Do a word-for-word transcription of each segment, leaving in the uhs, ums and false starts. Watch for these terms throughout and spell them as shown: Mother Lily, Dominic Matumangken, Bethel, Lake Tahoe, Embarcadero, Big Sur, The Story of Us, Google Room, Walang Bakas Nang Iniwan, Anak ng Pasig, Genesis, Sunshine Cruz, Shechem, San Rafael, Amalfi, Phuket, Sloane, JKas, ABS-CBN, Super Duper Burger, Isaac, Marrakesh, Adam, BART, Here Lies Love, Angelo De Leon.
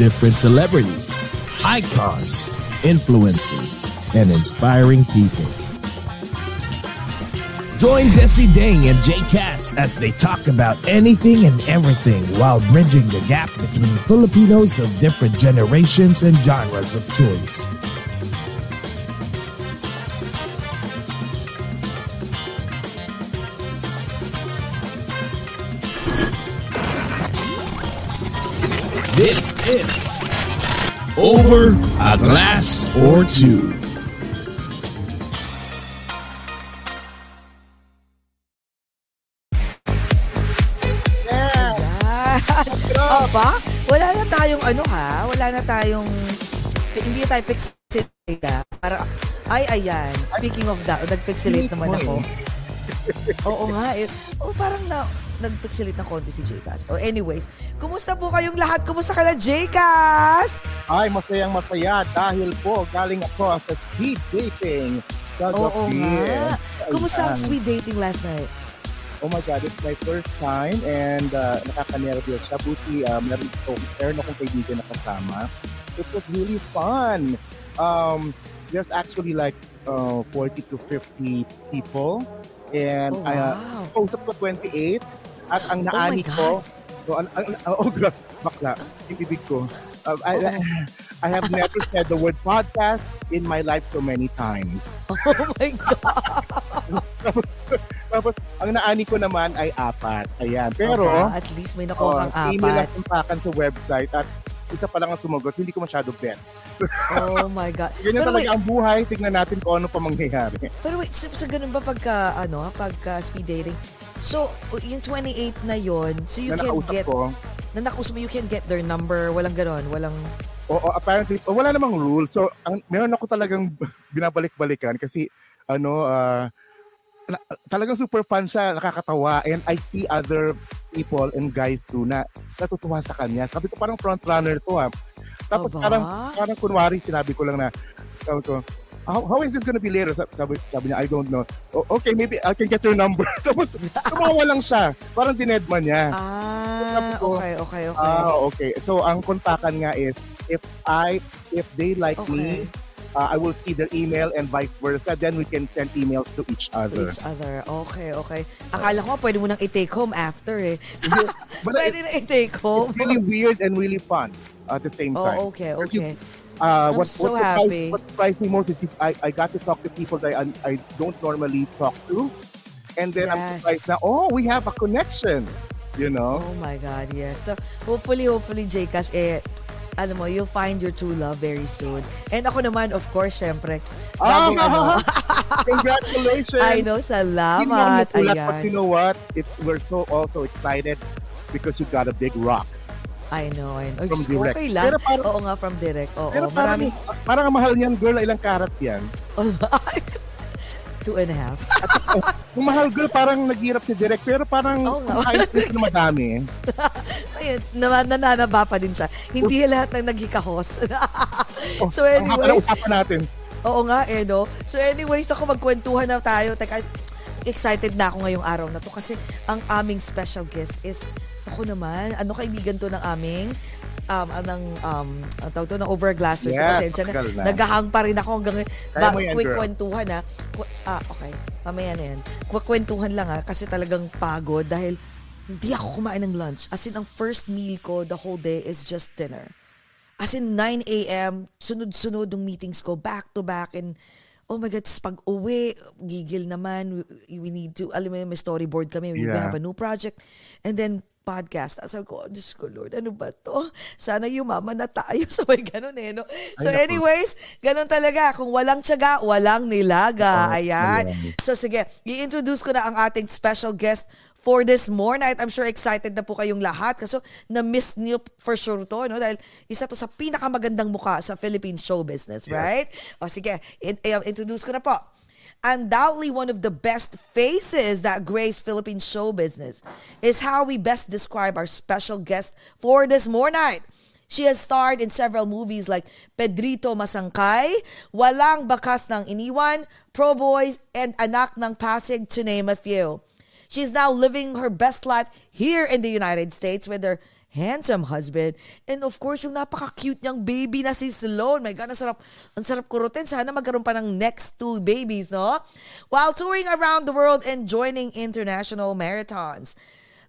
different celebrities, icons, influencers, and inspiring people. Join Jessie Dang and JKas as they talk about anything and everything while bridging the gap between Filipinos of different generations and genres of choice. This is Over a Glass or Two. Yeah. O ba? Wala na tayong ano ha? Wala na tayong, hindi na tayo pixelate ha? Para, ay ayan, speaking of that, nag-pixelate naman ako. Oo nga eh. O parang na... nagpikselit ng konti si JKas. Or anyways, kumusta po kayong lahat? Kumusta ka na, JKas? Ay, masayang masaya dahil po galing ako sa speed dating. Oo nga. Kumusta ang speed dating last night? Oh my God, it's my first time and uh, nakaka-nervous siya. Buti, um, meron akong kaibigan na kasama. It was really fun. Um, there's actually like uh, forty to fifty people and oh, wow. I posted ko twenty-eight. At ang naani oh ko, so, ang, ang, ang, oh, grabe, bakla, yung bibig ko. Um, I, oh. I have never said the word podcast in my life so many times. Oh my God! tapos, tapos, ang naani ko naman ay apat. Ayan, pero... Okay, at least may nakuha ang apat. Email at tumpakan sa website at isa pa lang ang sumagot, hindi ko masyado bet. Oh my God. Ganyan pero talaga wait, ang buhay, tignan natin kung ano pa mangyayari. Pero wait, sa, sa ganun ba pagka, ano, pagka speed dating? So, yung twenty-eight na yon, so you na can get, ko. na nakausap mo, you can get their number, walang ganon, walang... Oo, oh, oh, apparently, oh, wala namang rule. So, ang, meron ako talagang binabalik-balikan kasi, ano, uh, na, talagang super fun siya, nakakatawa, and I see other people and guys too na natutuwa sa kanya. Sabi ko, parang frontrunner to, ha. Tapos, oh, parang, parang kunwari, sinabi ko lang na, sabi ko, How, how is this gonna be later? Sabi, sabi niya, I don't know. O, okay, maybe I can get your number. Tapos, tumawa lang siya. Parang dinedma niya. Ah, so, ko, okay, okay, okay. Ah, okay. So, ang kontakan nga is, if I, if they like okay. me, uh, I will see their email and vice versa. Then we can send emails to each other. To each other. Okay, okay. Akala ko, pwede mo nang i-take home after eh. But pwede na i-take home. It's really weird and really fun at the same time. Oh, okay, okay. Uh, I'm what, so what happy. Surprised, what surprised me most is I, I got to talk to people that I, I don't normally talk to. And then yes. I'm surprised na, oh, we have a connection. You know? Oh my God, yes. So, hopefully, hopefully, JKas, eh, alam mo, you'll find your true love very soon. And ako naman, of course, syempre. Ah, laging, ano, congratulations! I know, salamat. Ayan. Naman, but you know what? It's, we're so also excited because you got a big rock. I know, I know. From Just, direct. Okay lang. Pero parang, oo nga, from direct. Oo, pero marami. Parang, parang mahal niyan, girl, ilang karats yan? Two and a half. Kung mahal, girl, parang naghirap si direct, pero parang oh, no. Ayos na madami. Ayun, nananaba pa din siya. Hindi lahat ng naghikahos. So anyways. Ang hapa natin. Oo nga, eh, no? So anyways, ako magkwentuhan na tayo. Teka, excited na ako ngayong araw na to kasi ang aming special guest is ako naman, ano kaibigan to ng aming um, ng, um, ang tawag to, ng Over a Glass or Two. Yes, pasensya na. na. Nagahang pa rin ako hanggang quick kwentuhan ha. Ah, okay. Mamaya na yan. Quick kwentuhan lang ha, kasi talagang pagod dahil hindi ako kumain ng lunch. As in, ang first meal ko the whole day is just dinner. As in, nine a.m., sunod-sunod ng meetings ko, back-to-back, and oh my God, pag uwi, gigil naman, we, we need to, alam mo, may storyboard kami, we yeah. have a new project. And then, podcast. As I go, oh, Diyos ko, Lord, ano ba to? Sana yumaman na tayo. So, may ganun eh, no? So, Ay, anyways, ganun talaga. Kung walang tiyaga, walang nilaga. Oh, ayan. Ayan. So, sige, i-introduce ko na ang ating special guest for this morning. I'm sure excited na po kayong lahat kasi na-miss niyo for sure to, no? Dahil isa to sa pinakamagandang mukha sa Philippine show business, right? Yeah. O, sige, in- introduce ko na po. Undoubtedly one of the best faces that grace Philippine show business is how we best describe our special guest for this morning. She has starred in several movies like Pedrito Masangkay, Walang Bakas Nang Iniwan, Pro Boys, and Anak ng Pasig, to name a few. She's now living her best life here in the United States with her handsome husband. And of course, yung napaka-cute niyang baby na si Sloane. My God, ang sarap, ang sarap kurutin. Sana magkaroon pa ng next two babies, no? While touring around the world and joining international marathons.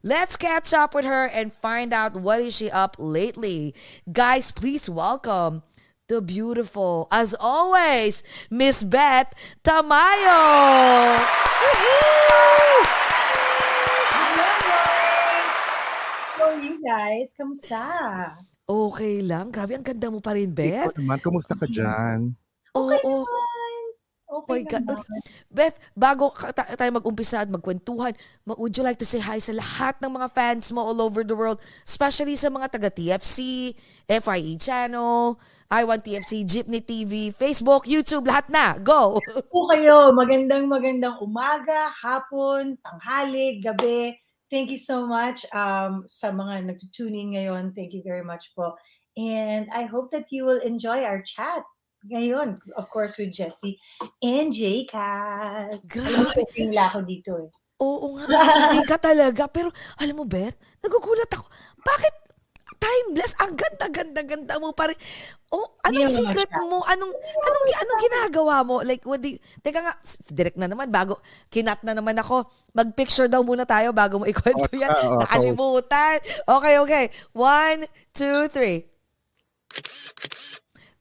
Let's catch up with her and find out what is she up lately. Guys, please welcome the beautiful, as always, Miss Beth Tamayo! Woohoo! You guys, kamusta? Okay lang. Grabe, ang ganda mo pa rin, Beth. Ikaw naman, kamusta ka dyan? Okay oh, naman. Okay oh naman. Beth, bago ta- tayo mag-umpisa at magkwentuhan, would you like to say hi sa lahat ng mga fans mo all over the world, especially sa mga taga-T F C, F Y E Channel, iWantTFC, Jeepney T V, Facebook, YouTube, lahat na. Go! Po kayo. Magandang magandang umaga, hapon, tanghali, gabi. Thank you so much um, sa mga nagtutuning ngayon. Thank you very much po. And I hope that you will enjoy our chat ngayon. Of course, with Jessie and JKas. Grabe. Ako dito eh. Oo nga. Sorry ka talaga. Pero alam mo, Beth, nagugulat ako. Bakit timeless? Ang ganda-ganda-ganda mo pa rin. Oh, anong secret mo? Anong, anong, anong ginagawa mo? Like, what do you... Teka nga, direct na naman. Bago, kinat na naman ako. Mag-picture daw muna tayo bago mo ikwento okay, yan. Okay. Nakalimutan. Okay, okay. One, two, three.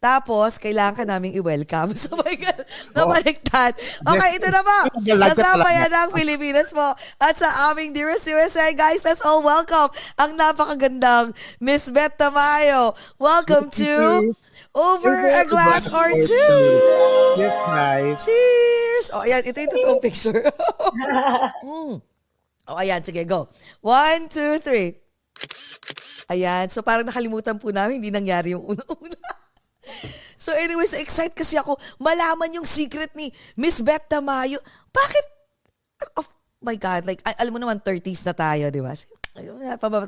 Tapos, kailangan ka naming i-welcome. So, my God, nabaliktad. Okay, ito na po. Kasabayan ng Pilipinas po. At sa aming dearest U S A, guys, let's all welcome ang napakagandang Miss Beth Tamayo. Welcome to Over a Glass or Two. Yes, guys. Cheers. O, oh, ayan. Ito yung totoong picture. mm. O, oh, ayan. Sige, go. One, two, three. Ayan. So, parang nakalimutan po namin. Hindi nangyari yung una-una. So, anyways, excited kasi ako. Malaman yung secret ni Miss Beth Tamayo. Bakit? Oh, my God. Like, al- alam mo naman, thirties na tayo, di ba?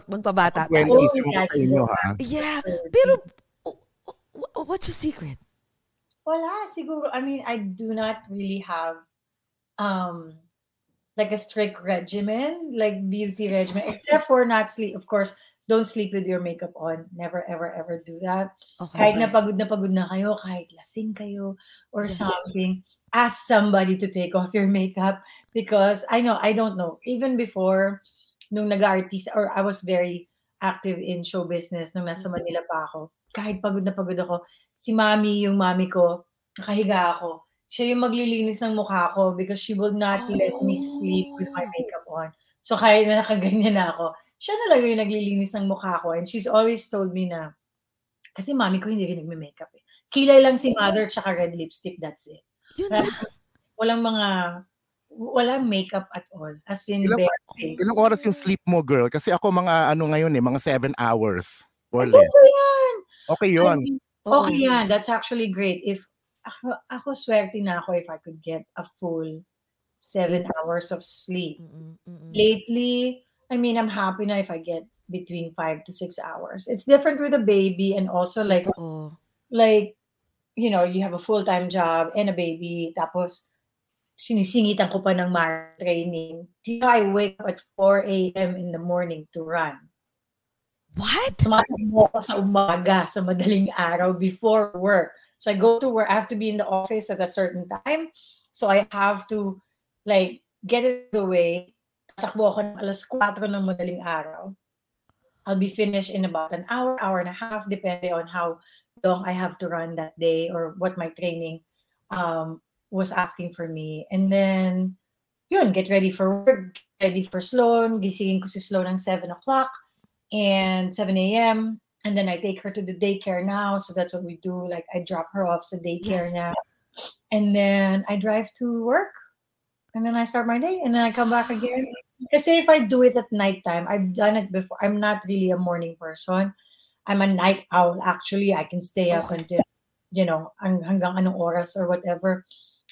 Magpabata tayo. Oh, yeah. Pero, what's your secret? Wala, siguro. I mean, I do not really have um, like a strict regimen, like beauty regimen, except for not sleep. Of course, don't sleep with your makeup on. Never, ever, ever do that. Okay. Kahit napagod na pagod na kayo, kahit lasing kayo or something, ask somebody to take off your makeup because I know, I don't know. Even before, nung nag-artist, or I was very active in show business nung nasa Manila pa ako. Kahit pagod na pagod ako, si mami, yung mami ko, nakahiga ako. Siya yung maglilinis ng mukha ko because she will not oh. let me sleep with my makeup on. So, kahit na nakaganyan na ako, siya na lang yung naglilinis ng mukha ko. And she's always told me na, kasi mami ko hindi rin nagme-makeup eh. Kilay lang si mother tsaka red lipstick, that's it. Yun na. Walang mga... walang makeup at all. As in, ilang, ilang oras yung sleep mo, girl? Kasi ako mga ano ngayon eh, mga seven hours. Or less. Okay yan! Okay yun. I mean, okay oh. yan. That's actually great. If ako, ako swerte na ako if I could get a full seven hours of sleep. Mm-mm, mm-mm. Lately, I mean, I'm happy na if I get between five to six hours. It's different with a baby and also like, oh. like, you know, you have a full-time job and a baby. Tapos, sinisingitan ko pa ng marathon training. You know, I wake up at four a.m. in the morning to run. What? Tumatakbo ako sa umaga, sa madaling araw, before work. So I go to work. I have to be in the office at a certain time. So I have to, like, get it away. Tatakbo ako ng alas four ng madaling araw. I'll be finished in about an hour, hour and a half, depending on how long I have to run that day or what my training um was asking for me. And then, yun, get ready for work, get ready for Sloane. Gisingin ko si Sloane ng seven o'clock and seven a m And then I take her to the daycare now. So that's what we do. Like I drop her off to daycare yes. now. And then I drive to work. And then I start my day. And then I come back again. Kasi if I do it at nighttime, I've done it before. I'm not really a morning person. I'm a night owl, actually. I can stay up until, you know, hanggang anong oras or whatever.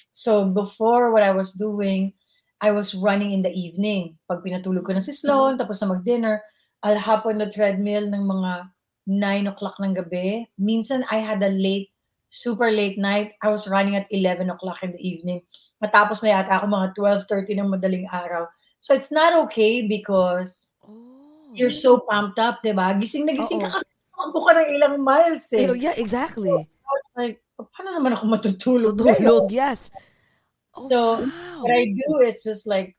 So before, what I was doing, I was running in the evening. Pag pinatulog ko na si Sloane, tapos na mag-dinner, I'll hop on the treadmill ng mga nine o'clock ng gabi. Minsan, I had a late, super late night. I was running at eleven o'clock in the evening. Matapos na yata ako mga twelve thirty ng madaling araw. So it's not okay because oh. you're so pumped up, diba? Gising na gising Uh-oh. ka kasi ako ka ng ilang miles eh. Pero yeah, exactly. So, I was like, paano naman ako matutulog? Tutulog, yes. Oh, so wow. what I do is just like,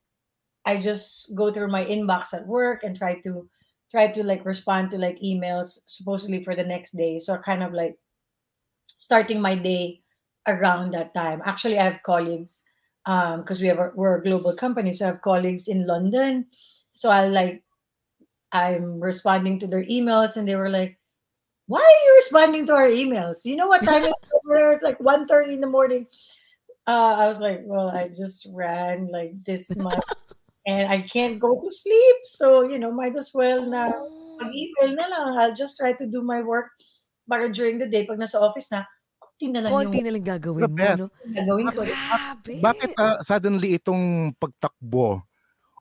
I just go through my inbox at work and try to, try to like respond to like emails supposedly for the next day. So I kind of like starting my day around that time. Actually, I have colleagues because um, we have a, we're a global company. So I have colleagues in London. So I like, I'm responding to their emails and they were like, why are you responding to our emails? You know what time it's over? It's like one thirty in the morning. Uh, I was like, well, I just ran like this much and I can't go to sleep. So, you know, might as well na mag-email na lang. I'll just try to do my work para during the day. Pag nasa office na, konti na lang yung... Konti na lang gagawin mo, no? Gagawin ko. Bakit uh, suddenly itong pagtakbo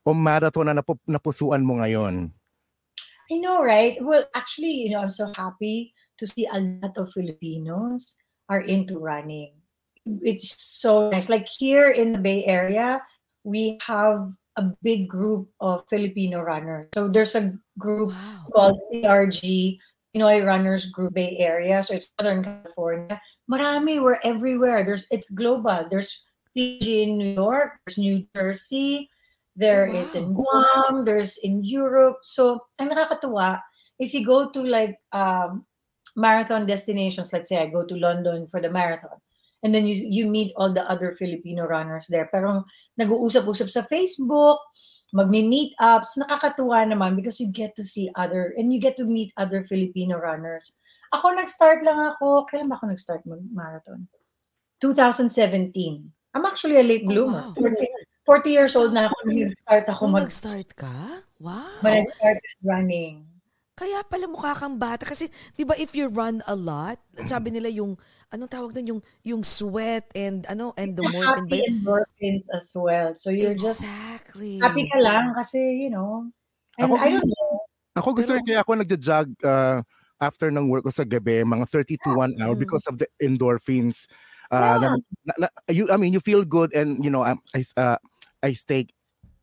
o marathon na napu- napusuan mo ngayon? I know, right? Well, actually, you know, I'm so happy to see a lot of Filipinos are into running. It's so nice. Like here in the Bay Area, we have a big group of Filipino runners. So there's a group wow. called the A R G, Pinoy Runners Group Bay Area. So it's Southern California. Marami, we're everywhere. There's It's global. There's P G in New York. There's New Jersey. There wow. is in Guam, there's in Europe. So, ang nakakatuwa, if you go to like um, marathon destinations, let's say I go to London for the marathon, and then you you meet all the other Filipino runners there. Pero nag-uusap-usap sa Facebook, magmi-meetups, nakakatuwa naman because you get to see other, and you get to meet other Filipino runners. Ako nag-start lang ako, kailan ba ako nag-start mag-marathon? twenty seventeen. I'm actually a late bloomer. Oh, wow. forty years old na ako nung nag-start ako mag- nag-start ka? Wow. But I started running. Kaya pala mukha kang bata kasi 'di ba if you run a lot, sabi nila yung anong tawag doon yung yung sweat and ano and the morphine by endorphins as well. So you're exactly. just happy ka lang kasi you know. And ako, I don't know. Ako gusto pero, kaya ako nagja-jog uh, after ng work ko sa gabi mga thirty to one hour because of the endorphins. Uh, yeah. na, na, you, I mean, you feel good and, you know, I, I, uh, I stay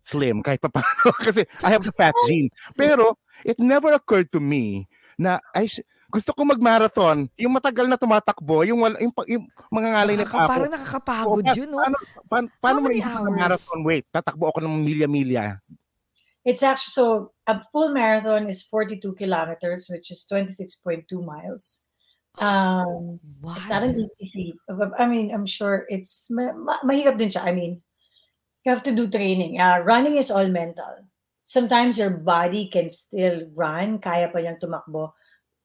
slim kahit pa paano kasi I have the fat gene. Pero it never occurred to me na I sh- gusto ko mag-marathon, yung matagal na tumatakbo, yung, yung, yung mga ngalay na kapo. Parang nakakapagod so, yun. No? Paano, paano, paano mo yung marathon weight? Tatakbo ako ng milya-milya. It's actually, so a full marathon is forty-two kilometers, which is twenty-six point two miles. Um, what? It's not an easy feat. I mean, I'm sure it's ma- ma- mahirap din siya. I mean, you have to do training. Uh, running is all mental. Sometimes your body can still run, kaya pa niyang tumakbo,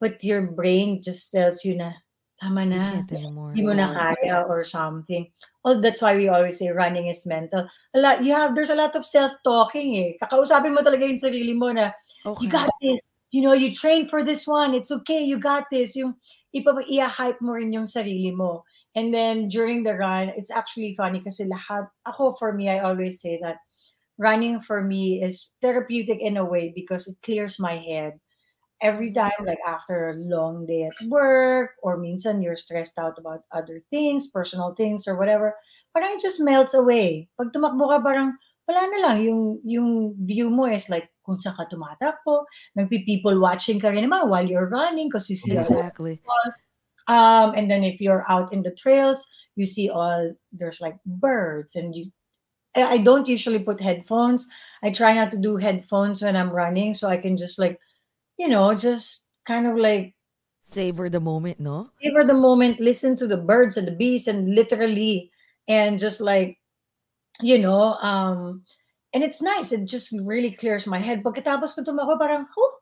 but your brain just tells you na tama na, hindi mo na kaya or something. Well, that's why we always say running is mental. A lot. You have there's a lot of self-talking. Eh, kakausapin mo talaga yung sarili mo na okay. You got this. You know, you trained for this one. It's okay. You got this. Yung ipa-hype mo rin yung sarili mo. And then during the run, it's actually funny kasi lahat, ako for me, I always say that running for me is therapeutic in a way because it clears my head. Every time, like after a long day at work or minsan you're stressed out about other things, personal things or whatever, parang it just melts away. Pag tumakbo ka, parang wala na lang. Yung, yung view mo is like, kung saan ka tumatakbo, nagpi-people watching ka rin naman while you're running because you see exactly. all um, and then if you're out in the trails, you see all, there's like birds and you, I don't usually put headphones. I try not to do headphones when I'm running so I can just like, you know, just kind of like savor the moment, no? Savor the moment, listen to the birds and the bees and literally, and just like, you know, um, and it's nice. It just really clears my head. Pagkatapos ko tumakbo, parang, oh,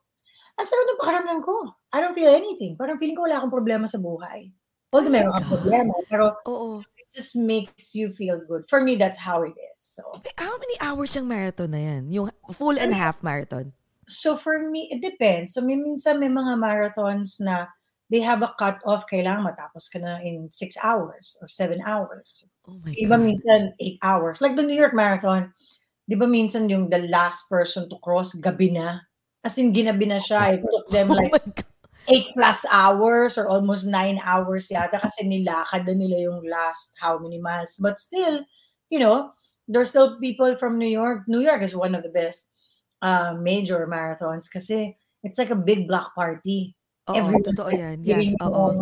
ang sarap ng pakaramdam ko. I don't feel anything. Parang feeling ko wala akong problema sa buhay. Although oh meron akong problema, pero oo. It just makes you feel good. For me, that's how it is. So how many hours yung marathon na yan? Yung full and half marathon? So for me, it depends. So may minsan may mga marathons na they have a cut-off, kailangan matapos ka na in six hours or seven hours. Oh my Iba God. Minsan eight hours. Like the New York Marathon, di ba minsan yung the last person to cross, gabi na. As in, ginabi na siya. It took them like oh eight plus hours or almost nine hours yata kasi nilakad na nila yung last how many miles. But still, you know, there's still people from New York. New York is one of the best uh, major marathons kasi it's like a big block party. Oo, totoo yan. Yes, oo.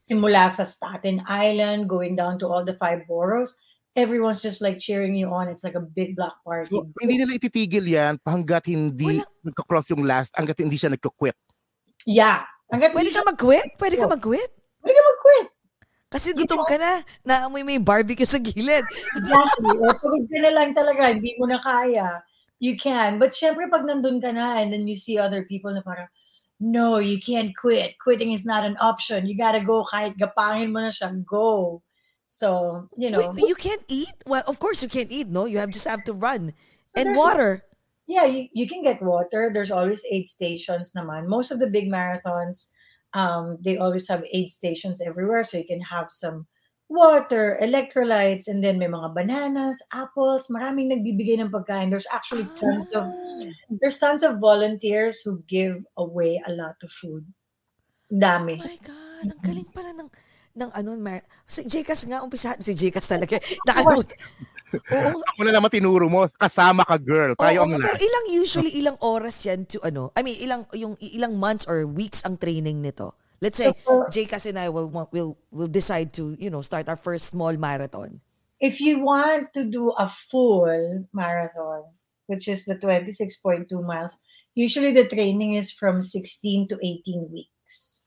Simula sa Staten Island, going down to all the five boroughs, everyone's just like cheering you on. It's like a big block party. So, hindi nila ititigil yan hanggat hindi nagka-cross yung last, hanggat hindi siya nagka-quit. Yeah. Hanggat Pwede ka mag-quit? Pwede ka mag-quit? Pwede ka mag-quit. Kasi gutom ka na, naamoy may barbecue sa gilid. Exactly. O pagod ka na lang talaga, hindi mo na kaya. You can. But syempre, pag nandun ka na, and then you see other people na parang, no, you can't quit. Quitting is not an option. You gotta go. Kahit gapangin mo na siya, go. So, you know. Wait, you can't eat? Well, of course you can't eat, no? You have just have to run. So and water. Yeah, you, you can get water. There's always aid stations naman. Most of the big marathons, um, they always have aid stations everywhere. So you can have some water, electrolytes, and then may mga bananas, apples. Maraming nagbibigay ng pagkain. There's actually tons ah. of there's tons of volunteers who give away a lot of food. Dami. Oh my God, ang galing pala ng ng ano, Mar- si JKas nga umpisa, si JKas talaga. Nakakot. Oo. Ako na naman tinuro mo, kasama ka girl. Tayo oh, ang pero ilang usually ilang oras yan to ano? I mean, ilang yung ilang months or weeks ang training nito? Let's say so, JKas and I will will will decide to, you know, start our first small marathon. If you want to do a full marathon, which is the twenty-six point two miles, usually the training is from sixteen to eighteen weeks.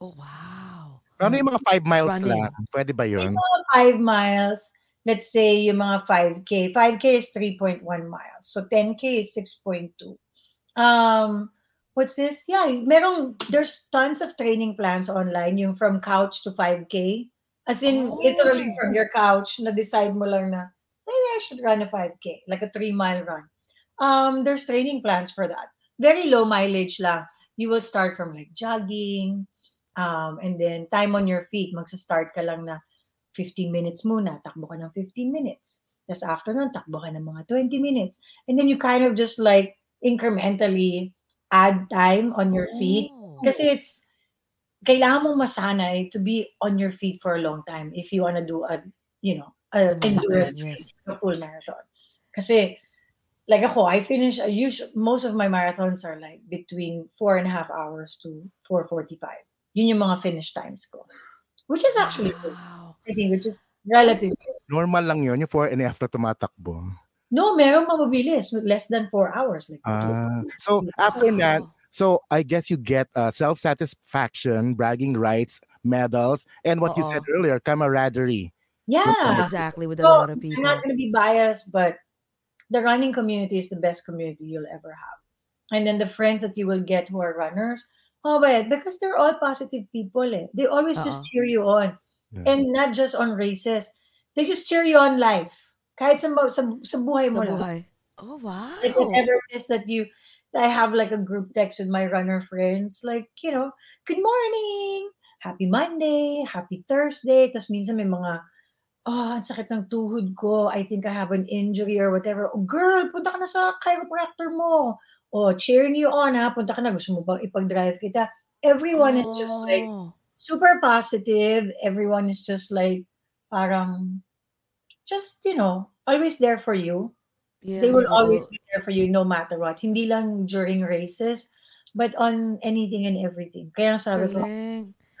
Oh wow. Ano yung mga five miles lang? Pwede ba 'yun? Yung mga five miles, let's say yung mga five K. five K is three point one miles. So ten K is six point two. Um What's this? Yeah, merong, there's tons of training plans online, yung from couch to five K. As in, oh. literally from your couch, na-decide mo lang na, maybe I should run a five K, like a three-mile run. Um, there's training plans for that. Very low mileage lang. You will start from like jogging, um, and then time on your feet. Magsa-start ka lang na fifteen minutes muna. Takbo ka ng fifteen minutes. Tapos after nun, takbo ka ng mga twenty minutes. And then you kind of just like incrementally add time on your feet oh. kasi it's kailangan mong masanay to be on your feet for a long time if you wanna do a, you know, a oh endurance God, yes. a full marathon. Kasi like ako, I finish I usually most of my marathons are like between four and a half hours to four forty-five. Yun yung mga finish times ko, which is actually wow. good. I think which is relative normal lang yun yung four and a half na tumatakbo. No, merong mabilis, less than four hours. Like uh, so after that, so I guess you get uh, self-satisfaction, bragging rights, medals, and what Uh-oh. you said earlier, camaraderie. Yeah, exactly. With so, a lot of people, I'm not going to be biased, but the running community is the best community you'll ever have. And then the friends that you will get who are runners, oh, but because they're all positive people, eh. They always Uh-oh. just cheer you on, yeah. and not just on races. They just cheer you on life. Kahit sa, sa, sa buhay sa mo buhay. Lang. Oh, wow. Like whatever it is that you, I have like a group text with my runner friends. Like, you know, good morning, happy Monday, happy Thursday. Tapos minsan may mga, oh, ang sakit ng tuhod ko. I think I have an injury or whatever. Oh, girl, punta ka na sa chiropractor mo. Oh, cheering you on, ha. Punta ka na. Gusto mo bang ipag-drive kita? Everyone oh. is just like super positive. Everyone is just like parang, just, you know, always there for you. Yes, they will oh. always be there for you no matter what. Hindi lang during races, but on anything and everything. Kaya sabi ko,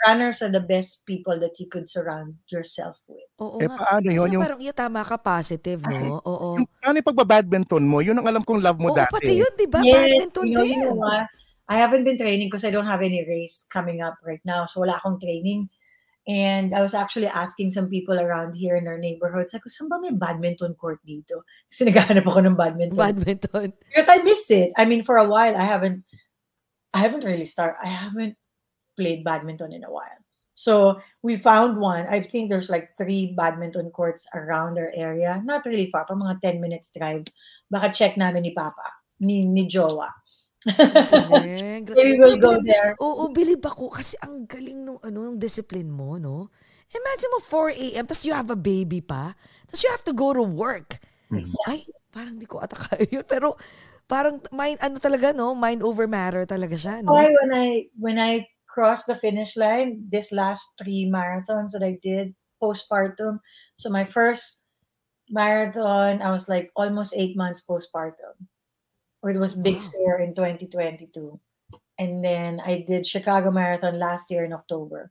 runners are the best people that you could surround yourself with. Oo, eh, paano yun? So, yung, parang yung tama ka, positive, no? Ay, oo. Yung, ano yung pagbabadminton mo? Yun ang alam kong love mo oo, dati. Oo, pati yun, diba? Yes, badminton you know, din. You know, I haven't been training because I don't have any race coming up right now. So wala akong training. And I was actually asking some people around here in our neighborhood, sabi ko, saan ba may badminton court dito? Kasi naghahanap ako ng badminton. Badminton. Because I miss it. I mean, for a while, I haven't, I haven't really started, I haven't played badminton in a while. So we found one. I think there's like three badminton courts around our area. Not really far, pa mga ten minutes drive. Baka check namin ni Papa, ni, ni Jowa. Okay. We will go there. Oo, bilib ako kasi ang galing nung ano, nung discipline mo, no? Imagine mo four a m tapos you have a baby pa, tapos you have to go to work. Yes. Ay, parang di ko ataka yun, pero parang mind ano talaga, no? Mind over matter talaga siya, no? Okay, when I when I crossed the finish line, this last three marathons that I did postpartum. So my first marathon, I was like almost eight months postpartum. Or it was Big Sur in twenty twenty-two. And then I did Chicago Marathon last year in October.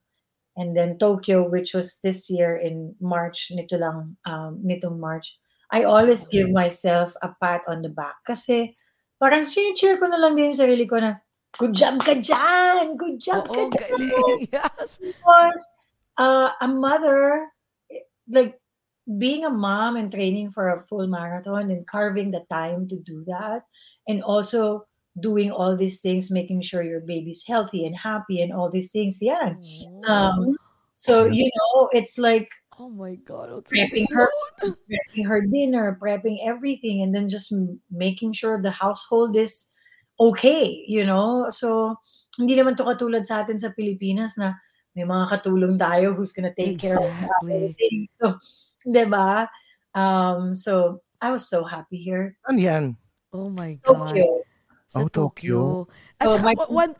And then Tokyo, which was this year in March, nito lang, um, nitong March. I always give myself a pat on the back. Kasi parang cheer ko na lang din yung sarili ko na, good job ka dyan! Good job oh, ka dyan! Okay. Yes. Because uh, a mother, like, being a mom and training for a full marathon and carving the time to do that, and also doing all these things, making sure your baby's healthy and happy and all these things. Yeah. Oh. Um, so, you know, it's like, oh my God, okay. prepping, her, prepping her dinner, prepping everything, and then just making sure the household is okay, you know? So, hindi naman to katulad sa atin sa Pilipinas na may mga katulong tayo who's gonna take exactly. care of everything. So, diba? Um, so, I was so happy here. Ano yan? Oh my God. Tokyo. Sa oh, Tokyo. Tokyo. At so saka, my... one,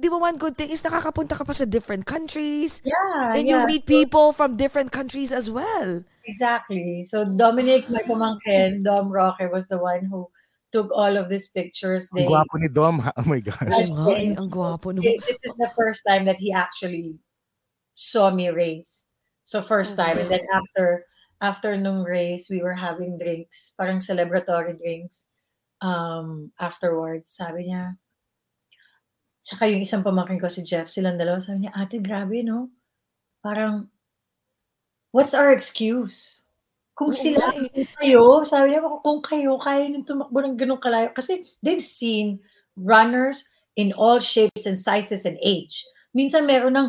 di ba one good thing is nakakapunta ka pa sa different countries. Yeah, and yeah. you meet people from different countries as well. Exactly. So Dominic Matumangken, Dom Roque was the one who took all of these pictures. Ang guwapo ni Dom. Oh my gosh. Ay, ang guwapo. No. This is the first time that he actually saw me race. So first time. And then after, after nung race, we were having drinks. Parang celebratory drinks. Um, afterwards, sabi niya, tsaka yung isang pamangkin ko si Jeff, silang dalawa, sabi niya, ate, grabe, no? Parang, what's our excuse? Kung sila, kayo, sabi niya, kung kayo, kaya nang tumakbo ng ganun kalayo. Kasi they've seen runners in all shapes and sizes and age. Minsan meron ng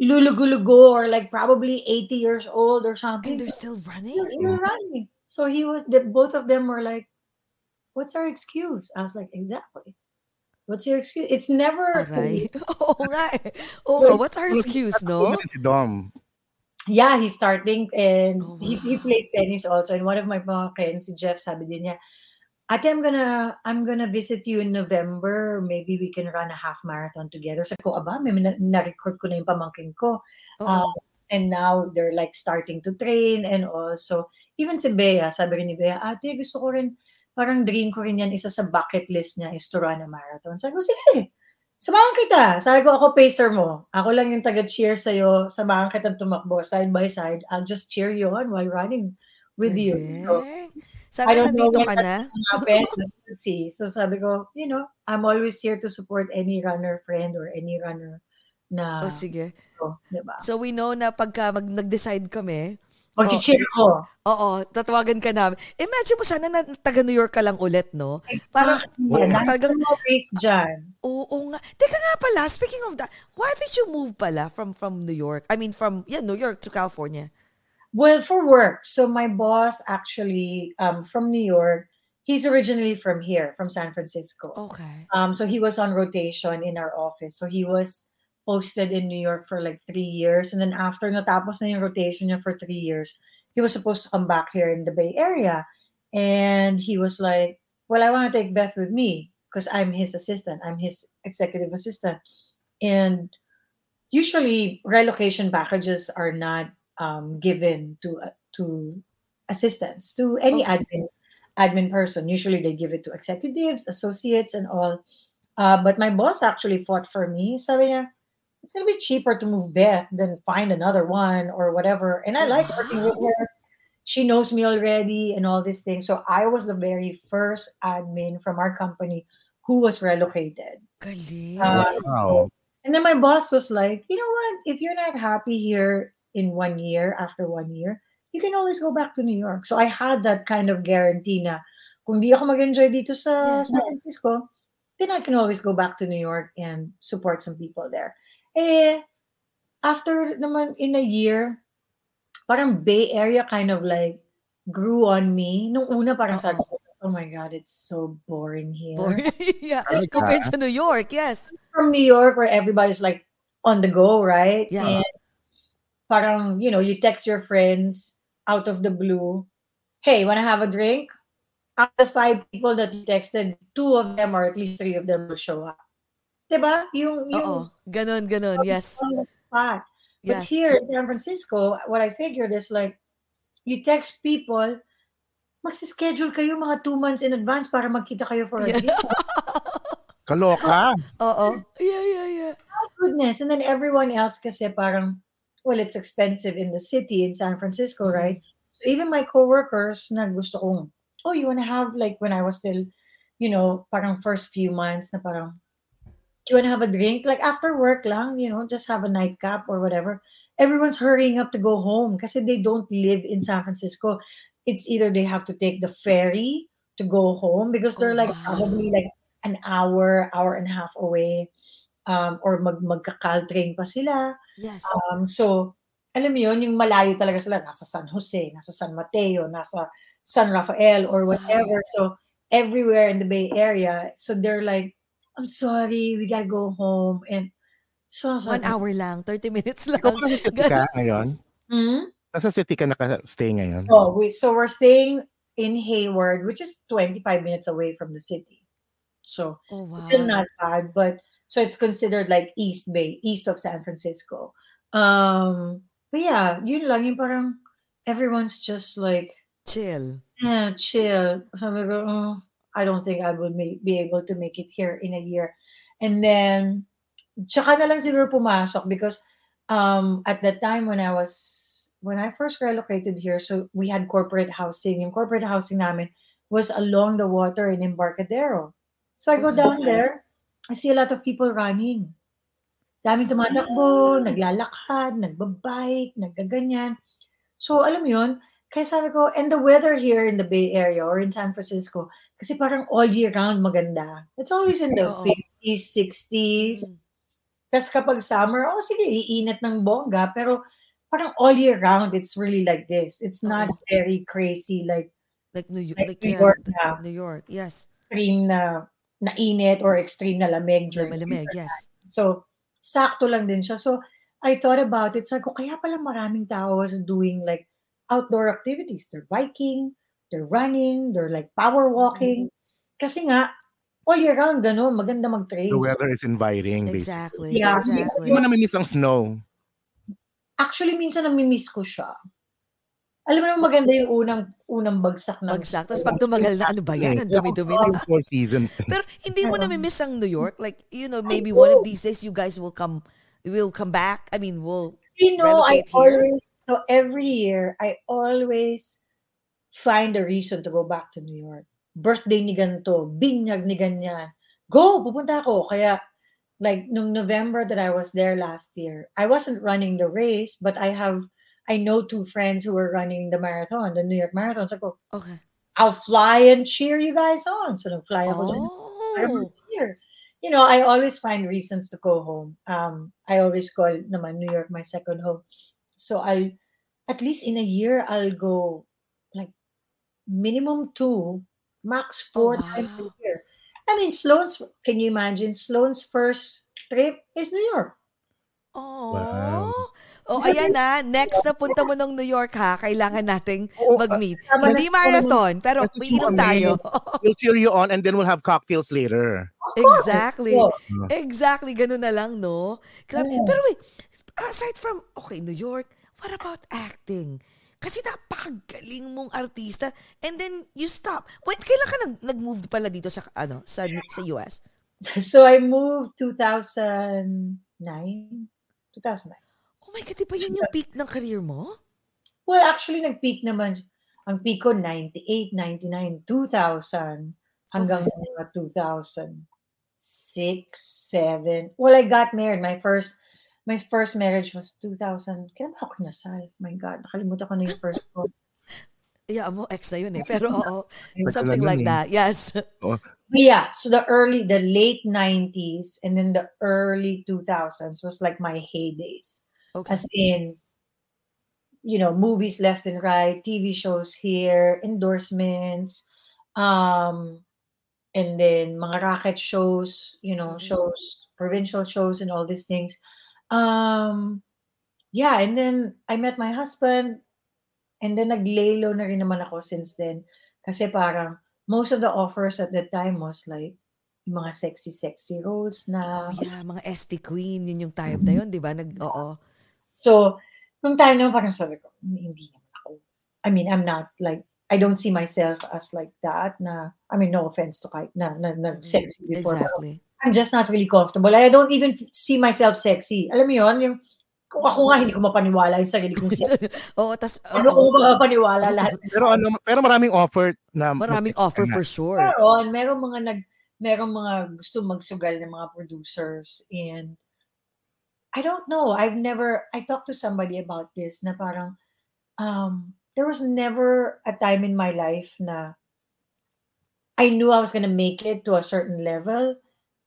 lulugulugo or like probably eighty years old or something. And they're still running? They're running. So he was, the, both of them were like, what's our excuse? I was like, exactly. What's your excuse? It's never. Right. Oh, right. Oh, what's our excuse, no? Yeah, he's starting and oh, he, he plays tennis also. And one of my friends, Jeff, sabi din niya, ate, I'm gonna, I'm gonna visit you in November. Maybe we can run a half marathon together. So ko aba, may na-record ko na yung pamangkin ko. Oh. Um, and now they're like starting to train and also even si Bea, sabi rin ni Bea, ate, gusto ko rin. Parang dream ko rin yan, isa sa bucket list niya is to run a marathon. Sabi ko, sige, samahan kita. Sabi ko, ako pacer mo. Ako lang yung taga-cheer sa'yo. Samahan kitang tumakbo side by side. I'll just cheer you on while running with you. So, sabi ko, nandito ka na. So sabi ko, you know, I'm always here to support any runner friend or any runner na. Oh, sige. So, diba? So we know na pagka mag nag-decide kami, mag-cheer ko. Oo, tatawagan ka namin. Imagine mo sana na taga New York ka lang ulit, no? Parang talagang race dyan. Oo nga. Teka nga pala, speaking of that, why did you move pala from from New York? I mean from yeah, New York to California. Well, for work. So my boss actually um from New York. He's originally from here, from San Francisco. Okay. Um so he was on rotation in our office. So he was posted in New York for like three years. And then after natapos na yung rotation niya for three years, he was supposed to come back here in the Bay Area. And he was like, well, I want to take Beth with me because I'm his assistant. I'm his executive assistant. And usually relocation packages are not um, given to uh, to assistants, to any okay. admin admin person. Usually they give it to executives, associates, and all. Uh, but my boss actually fought for me. Sabi niya, it's going to be cheaper to move Beth than find another one or whatever. And I like working with her. She knows me already and all these things. So I was the very first admin from our company who was relocated. Galing. Uh, wow. And then my boss was like, you know what? If you're not happy here in one year, after one year, you can always go back to New York. So I had that kind of guarantee na kung di ako mag-enjoy dito sa San Francisco, then I can always go back to New York and support some people there. Eh, after naman in a year, parang Bay Area kind of like grew on me. Nung una parang sabi ko, oh my God, it's so boring here. Boring. Yeah, okay. Compared to New York, yes. From New York where everybody's like on the go, right? Yeah. And parang, you know, you text your friends out of the blue, hey, wanna have a drink? Out of five people that you texted, two of them or at least three of them will show up. Diba? Yung, yung, uh-oh. Ganon, ganon, yes. But yes. Here in San Francisco, what I figured is like, you text people, magsischedule kayo mga two months in advance para magkita kayo for a yeah. day. Kaloka. Uh-oh. Yeah, yeah, yeah. Oh, goodness. And then everyone else kasi parang, well, it's expensive in the city in San Francisco, mm-hmm. right? So even my coworkers na gusto kong, oh, you want to have, like, when I was still, you know, parang first few months na parang, do you want to have a drink? Like, after work lang, you know, just have a nightcap or whatever. Everyone's hurrying up to go home kasi they don't live in San Francisco. It's either they have to take the ferry to go home because they're, like, wow. probably, like, an hour, hour and a half away. Um, or mag magka-caltrain pa sila. Yes. Um, so, alam mo yun, yung malayo talaga sila. Nasa San Jose, nasa San Mateo, nasa San Rafael or whatever. So everywhere in the Bay Area. So they're like, I'm sorry, we gotta go home. And so I was like, one hour lang, thirty minutes lang. Ikaw nasa city ka ngayon? Hmm? Nasa city ka naka-stay ngayon? Oh, we, so we're staying in Hayward, which is twenty-five minutes away from the city. So oh, wow. still not bad, but so it's considered like East Bay, east of San Francisco. Um, but yeah, yun lang yung parang everyone's just like, chill. Yeah, chill. So I go, oh, I don't think I would make, be able to make it here in a year. And then, tsaka na lang siguro pumasok because um, at that time when I was, when I first relocated here, so we had corporate housing. Yung corporate housing namin was along the water in Embarcadero. So I go down there, I see a lot of people running. Daming tumatakbo, naglalakad, nagbabike, nagkaganyan. So alam yun, kaya sabi ko, and the weather here in the Bay Area or in San Francisco, kasi parang all year round maganda. It's always in the fifties, sixties. Tapos kapag summer, oh sige, iinit ng bongga, pero parang all year round, it's really like this. It's not oh. very crazy like, like New York, like New York, yeah, na, New York, yes. Extreme na, na init or extreme na lamig. During lamig, yes. So, sakto lang din siya. So, I thought about it. Sabi ko, kaya pala maraming tao was doing like, outdoor activities. They're biking, they're running, they're like power walking. Kasi nga, all year round, gano'n, maganda mag-train. The weather is inviting. Exactly. Yeah. Exactly. Hindi mo namimiss ang snow. Actually, minsan namimiss ko siya. Alam mo naman maganda yung unang unang bagsak na. Bagsak. Tapos pag tumagal na, ano ba yan? Ang dumi-dumi na. Pero hindi mo namimiss ang New York? Like, you know, maybe one of these days you guys will come, will come back. I mean, we'll you know, relocate I here. Always, so every year, I always find a reason to go back to New York. Birthday ni ganito, binyag ni ganyan. Go, pupunta ako. Kaya, like, nung November that I was there last year, I wasn't running the race, but I have, I know two friends who were running the marathon, the New York Marathon. So, go, okay. I'll fly and cheer you guys on. So, I'll fly over oh. and cheer. You know, I always find reasons to go home. Um, I always call naman New York my second home. So I'll, at least in a year, I'll go like minimum two, max four oh, wow. times a year. I mean, Sloane's, can you imagine? Sloane's first trip is New York. Oh, wow. Oh, ayan na. Next na punta mo ng New York ha. Kailangan nating mag-meet. Hindi marathon, pero iinom tayo. We'll cheer you on and then we'll have cocktails later. Exactly. Exactly. Ganun na lang, no? Pero wait. Aside from, okay, New York, what about acting? Kasi napakagaling mong artista and then you stop. Wait, kailan ka nag- nag-move pala dito sa, ano, sa, sa U S? So I moved two thousand nine. two thousand nine. Oh my God, di ba yan yung peak ng career mo? Well, actually, nag-peak naman. Ang peak ko, ninety-eight, ninety-nine, two thousand, hanggang okay. two thousand. six, seven. Well, I got married. My first, my first marriage was two thousand. Kailan ba ako kinasal? My God, nakalimutan ko na yung first ko. Yeah, mo ex na yun eh. Pero oo, something like that. Yes. Yeah, so the early, the late nineties and then the early two thousands was like my heydays. Okay. As in, you know, movies left and right, T V shows here, endorsements, um, and then mga racket shows, you know, shows, provincial shows and all these things. Um, yeah, and then I met my husband, and then naglaylo na rin naman ako since then. Kasi parang most of the offers at that time was like yung mga sexy-sexy roles na... Oh, yeah, mga S T Queen, yun yung time na yun, di ba? Nag, oo. So, nung time na parang sabi ko, hindi naman ako. I mean, I'm not like... I don't see myself as like that. Na, I mean, no offense to kahit na, na, na sexy before. Exactly. I'm just not really comfortable. I don't even see myself sexy. Alam mo yun, yung ako nga hindi ko mapaniwala yung sarili kong sexy. Oo, tas... Ano ko mapaniwala lahat. Pero, ano, pero maraming offer na... Maraming offer na. For sure. Meron, meron mga nag... Merong mga gusto magsugal ng mga producers and I don't know. I've never, I talked to somebody about this na parang, um, there was never a time in my life na I knew I was gonna make it to a certain level,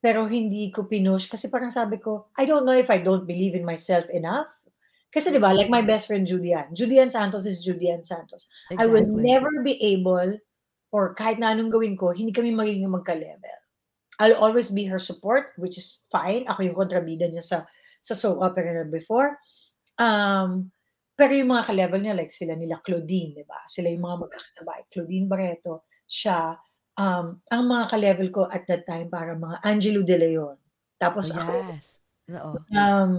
pero hindi ko pinush kasi parang sabi ko, I don't know if I don't believe in myself enough. Kasi diba, like my best friend Judy Ann. Judy Ann Santos is Judy Ann Santos. Exactly. I will never be able, or kahit na anong gawin ko, hindi kami magiging magka-level. I'll always be her support, which is fine. Ako yung kontrabida niya sa sa soap opera before. Um, pero yung mga ka-level niya, like sila nila Claudine, di ba? Sila yung mga magkakasabay. Claudine Barreto, siya, um, ang mga ka-level ko at that time, parang mga Angelo De Leon. Tapos yes. Ako. No. Um,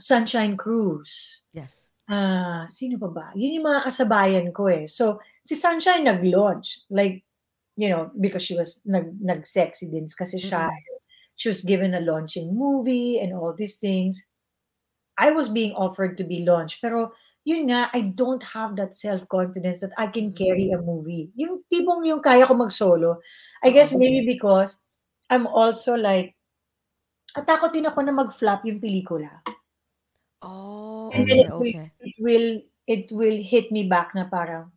Sunshine Cruz. Yes. Uh, sino pa ba? Yun yung mga kasabayan ko eh. So, si Sunshine nag-launch. Like, you know, because she was nag nag-sexy din kasi siya. Mm-hmm. She was given a launching movie and all these things. I was being offered to be launched, pero yun nga, I don't have that self-confidence that I can carry a movie. Yung tipong yung kaya ko mag-solo. I guess maybe because I'm also like, atakot din ako na mag-flop yung pelikula. Oh, okay, and then it will, okay. It will, it will hit me back na parang,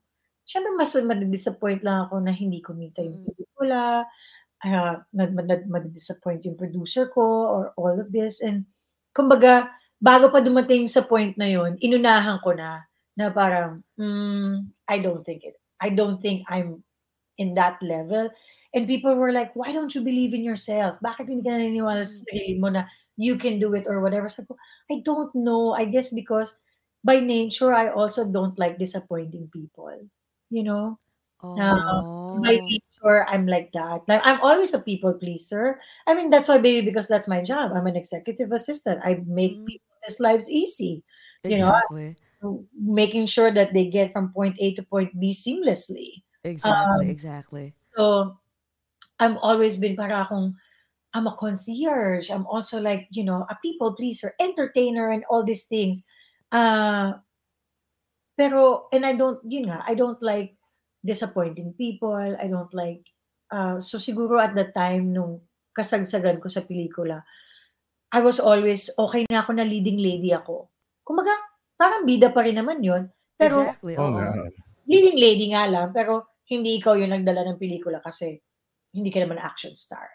siyempre mas mag-disappoint lang ako na hindi kumita yung pelikula. Uh, mag-disappoint yung producer ko or all of this. And kumbaga, bago pa dumating sa point na yon, inunahan ko na na parang, mm, I don't think it. I don't think I'm in that level. And people were like, why don't you believe in yourself? Bakit hindi ka naniniwala sa sarili mo na you can do it or whatever? So, I don't know. I guess because by nature, I also don't like disappointing people. You know? Um, by nature, I'm like that. Like, I'm always a people pleaser. I mean, that's why, baby, because that's my job. I'm an executive assistant. I make mm. people's lives easy. Exactly. You know, making sure that they get from point A to point B seamlessly. Exactly, um, exactly. So, I'm always been para akong, I'm a concierge. I'm also like, you know, a people pleaser, entertainer, and all these things. Uh, pero, and I don't, you know, I don't like disappointing people. I don't like, uh, so siguro at the time nung kasagsagan ko sa pelikula, I was always, okay na ako na leading lady ako. Kumbaga, parang bida pa rin naman yun. Pero, exactly. Oh, um, leading lady nga lang, pero hindi ikaw yung nagdala ng pelikula kasi hindi ka naman action star.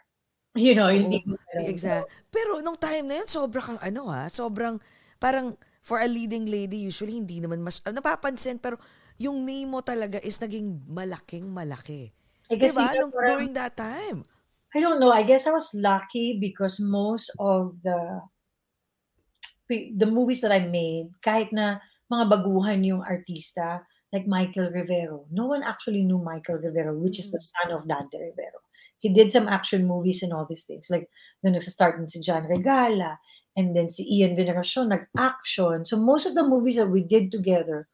You know, oh, hindi ko. Exactly. Pero nung time na yun, sobrang, ano ha, sobrang, parang, for a leading lady, usually hindi naman mas, napapansin, pero, yung name mo talaga is naging malaking-malaki. I guess diba? Nung, parang, during that time? I don't know. I guess I was lucky because most of the the movies that I made, kahit na mga baguhan yung artista, like Michael Rivero. No one actually knew Michael Rivero, which mm. is the son of Dante Rivero. He did some action movies and all these things. Like, nung nagsastart na si John Regala, and then si Ian Veneracion, nag-action. So most of the movies that we did together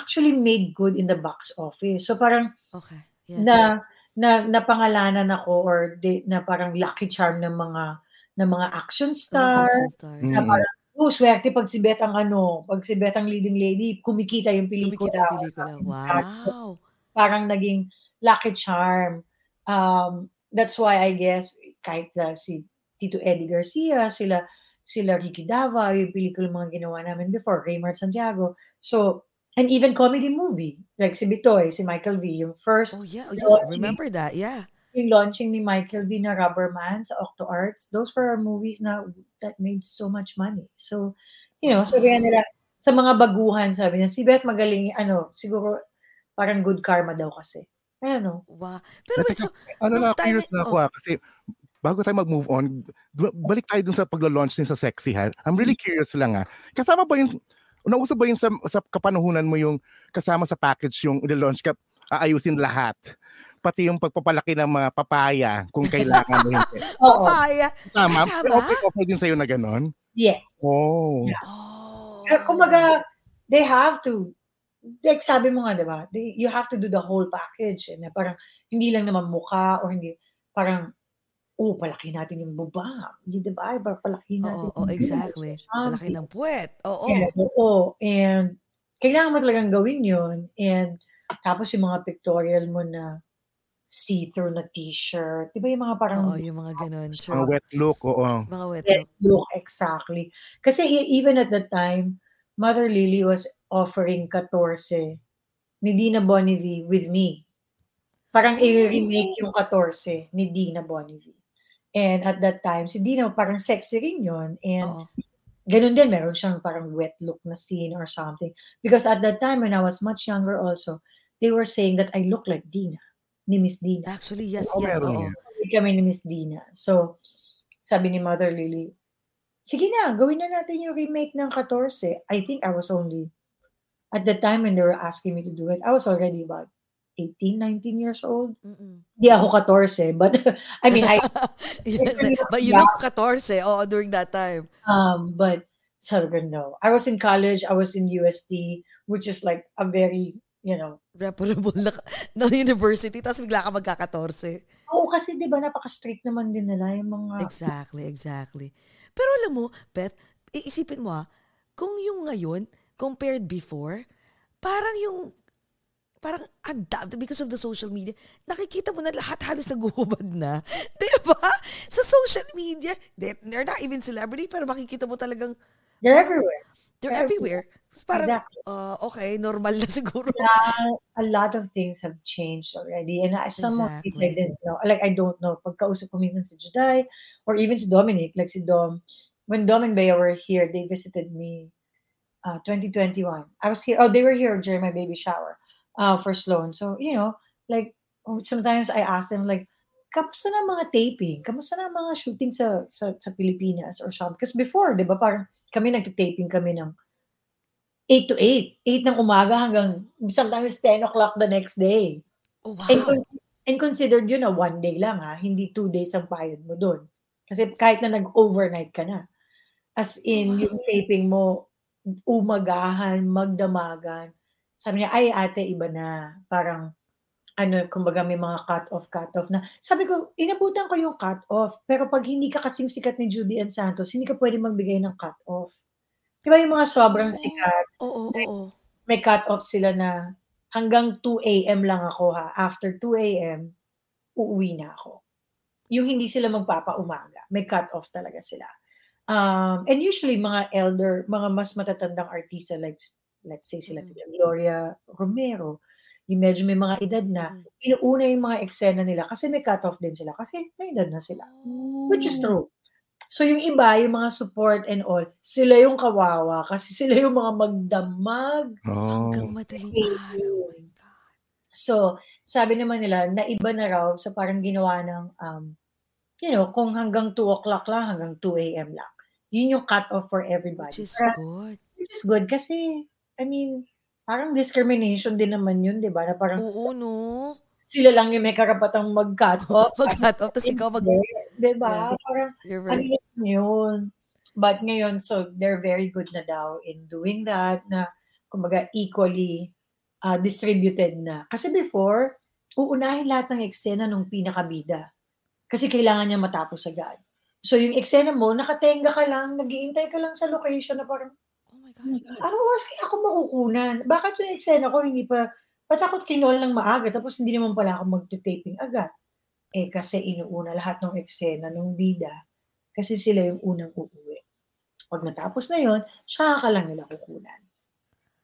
actually made good in the box office. So parang okay. Yes. na na napangalanan ako or de, na parang lucky charm ng mga ng mga action star. Mm. Na parang oh, swerte pag si Beth ang ano, pag si Beth ang leading lady, kumikita yung pelikula. Kumikita yung pelikula. Wow. So, parang naging lucky charm. Um, that's why I guess kahit uh, si Tito Eddie Garcia, sila sila Ricky Dava, yung pelikula mga ginawa namin before, Raymar Santiago. So, and even comedy movie, like si Bitoy, si Michael V, yung first. Oh yeah, yeah. Launching, remember that, yeah. Yung launching ni Michael V na Rubberman sa Octo Arts, those were our movies na that made so much money. So, you know, sabi nila, sa mga baguhan, sabi niya, si Beth magaling, ano, siguro, parang good karma daw kasi. I don't know. Wow. Pero wait, so, ano na, curious na ako, oh. Kasi, bago tayo mag-move on, balik tayo dun sa pagla-launch din sa Sexy, ha? I'm really curious lang, ha? Kasama ba yung, nauso ba yung sa, sa kapanahunan mo yung kasama sa package yung ila-launch ka, aayusin lahat? Pati yung pagpapalaki ng mga papaya kung kailangan mo yun. Oo. Papaya? Tama. Kasama? Pero okay, okay din sa'yo na ganon? Yes. Oh. Yeah. Oh. Kumaga, they have to, like sabi mo nga, diba? They, you have to do the whole package. And parang, hindi lang naman mukha or hindi, parang, oh, palaki natin yung baba. Di ba? Palaki natin. Oo, oh, oh, exactly. Palaki ng puwet. Oo. Oh, oh. Yeah, oh, and kailangan mo talagang gawin yun. And tapos yung mga pictorial mo na see-through na t-shirt. Di ba yung mga parang... Oo, oh, yung mga ganun. Sure. Mga wet look, oo. Oh, oh. Mga wet, wet look. look. Exactly. Kasi even at that time, Mother Lily was offering fourteen ni Dina Bonneville with me. Parang i-remake yung fourteen ni Dina Bonneville. And at that time, si Dina, parang sexy rin yun. And oh, ganun din, meron siyang parang wet look na scene or something. Because at that time, when I was much younger also, they were saying that I look like Dina, ni Miss Dina. Actually, yes, so, yes. Oh, oh. Kami ni Miss Dina. So, sabi ni Mother Lily, sige na, gawin na natin yung remake ng fourteen. I think I was only, at the time when they were asking me to do it, I was already about eighteen, nineteen years old. Mm-mm. Di ako fourteen, but I mean, I... yes, but you look fourteen, oh, during that time. Um, but, sort of, no. I was in college, I was in U S D, which is like a very, you know... reputable na, na university, tapos bigla ka magka-fourteen. Oo, kasi di ba, napaka-strict naman din nila yung mga... Exactly, exactly. Pero alam mo, Beth, iisipin mo ha, kung yung ngayon, compared before, parang yung... parang adapt because of the social media. Nakikita mo na lahat halos naguhubad na. Diba? Sa social media, they, they're not even celebrity, pero makikita mo talagang... They're parang, everywhere. They're, they're everywhere. everywhere. Parang, exactly. uh, okay, normal na siguro. Yeah, a lot of things have changed already. And some exactly. of things I didn't know. Like, I don't know. Pagkausap ko minsan si Juday, or even si Dominic, like si Dom. When Dom and Bea were here, they visited me uh, twenty twenty-one. I was here. Oh, they were here during my baby shower. Uh, for Sloane. So, you know, like, sometimes I ask them, like, kamusta na mga taping? Kamusta na mga shooting sa, sa, sa Pilipinas or something? Because before, di ba, parang kami nagtitaping kami ng eight to eight. eight ng umaga hanggang sometimes ten o'clock the next day. Oh, wow. And, and considered yun na one day lang, ha? Hindi two days ang payad mo dun. Kasi kahit na nag-overnight ka na. As in, yung taping mo, umagahan, magdamagan. Sabi niya, ay ate, iba na. Parang, ano, kumbaga may mga cut-off, cut-off na. Sabi ko, inabutan ko yung cut-off. Pero pag hindi ka kasing sikat ni Judy Ann Santos, hindi ka pwede magbigay ng cut-off. Diba yung mga sobrang sikat? Oo, oo, oo. May cut-off sila na hanggang two a.m. lang ako ha. After two a.m., uuwi na ako. Yung hindi sila magpapaumaga. May cut-off talaga sila. Um, and usually, mga elder, mga mas matatandang artista like let's say sila mm. Gloria Romero, yung medyo may mga edad na, mm. inuuna yung mga eksena nila kasi may cut-off din sila kasi may edad na sila. Mm. Which is true. So yung iba, yung mga support and all, sila yung kawawa kasi sila yung mga magdamag. Oh. Hanggang madaling araw. Oh my God. So, sabi naman nila, naiba na raw, so parang ginawa ng, um, you know, kung hanggang two o'clock lang, hanggang two a.m. lang. Yun yung cut-off for everybody. Which is Para, good. Which is good kasi, I mean, parang discrimination din naman yun, di ba? Na parang, oo, no? Sila lang yung may karapatang mag-cut-off. Mag-cut-off, tapos ikaw mag- Di ba? Yeah. Parang, right. Ano yun? But ngayon, so, they're very good na daw in doing that, na, kumbaga, equally uh, distributed na. Kasi before, uunahin lahat ng eksena nung pinakabida. Kasi kailangan niya matapos agad. So, yung eksena mo, nakatenga ka lang, nag-iintay ka lang sa location na parang, ano oras kaya ako makukunan? Bakit yung eksena ko hindi pa, patakot kinol ng maaga tapos hindi naman pala ako mag-taping agad. Eh kasi inuuna lahat ng eksena ng bida kasi sila yung unang uuwi. Pag natapos na yon, saka lang nila kukunan.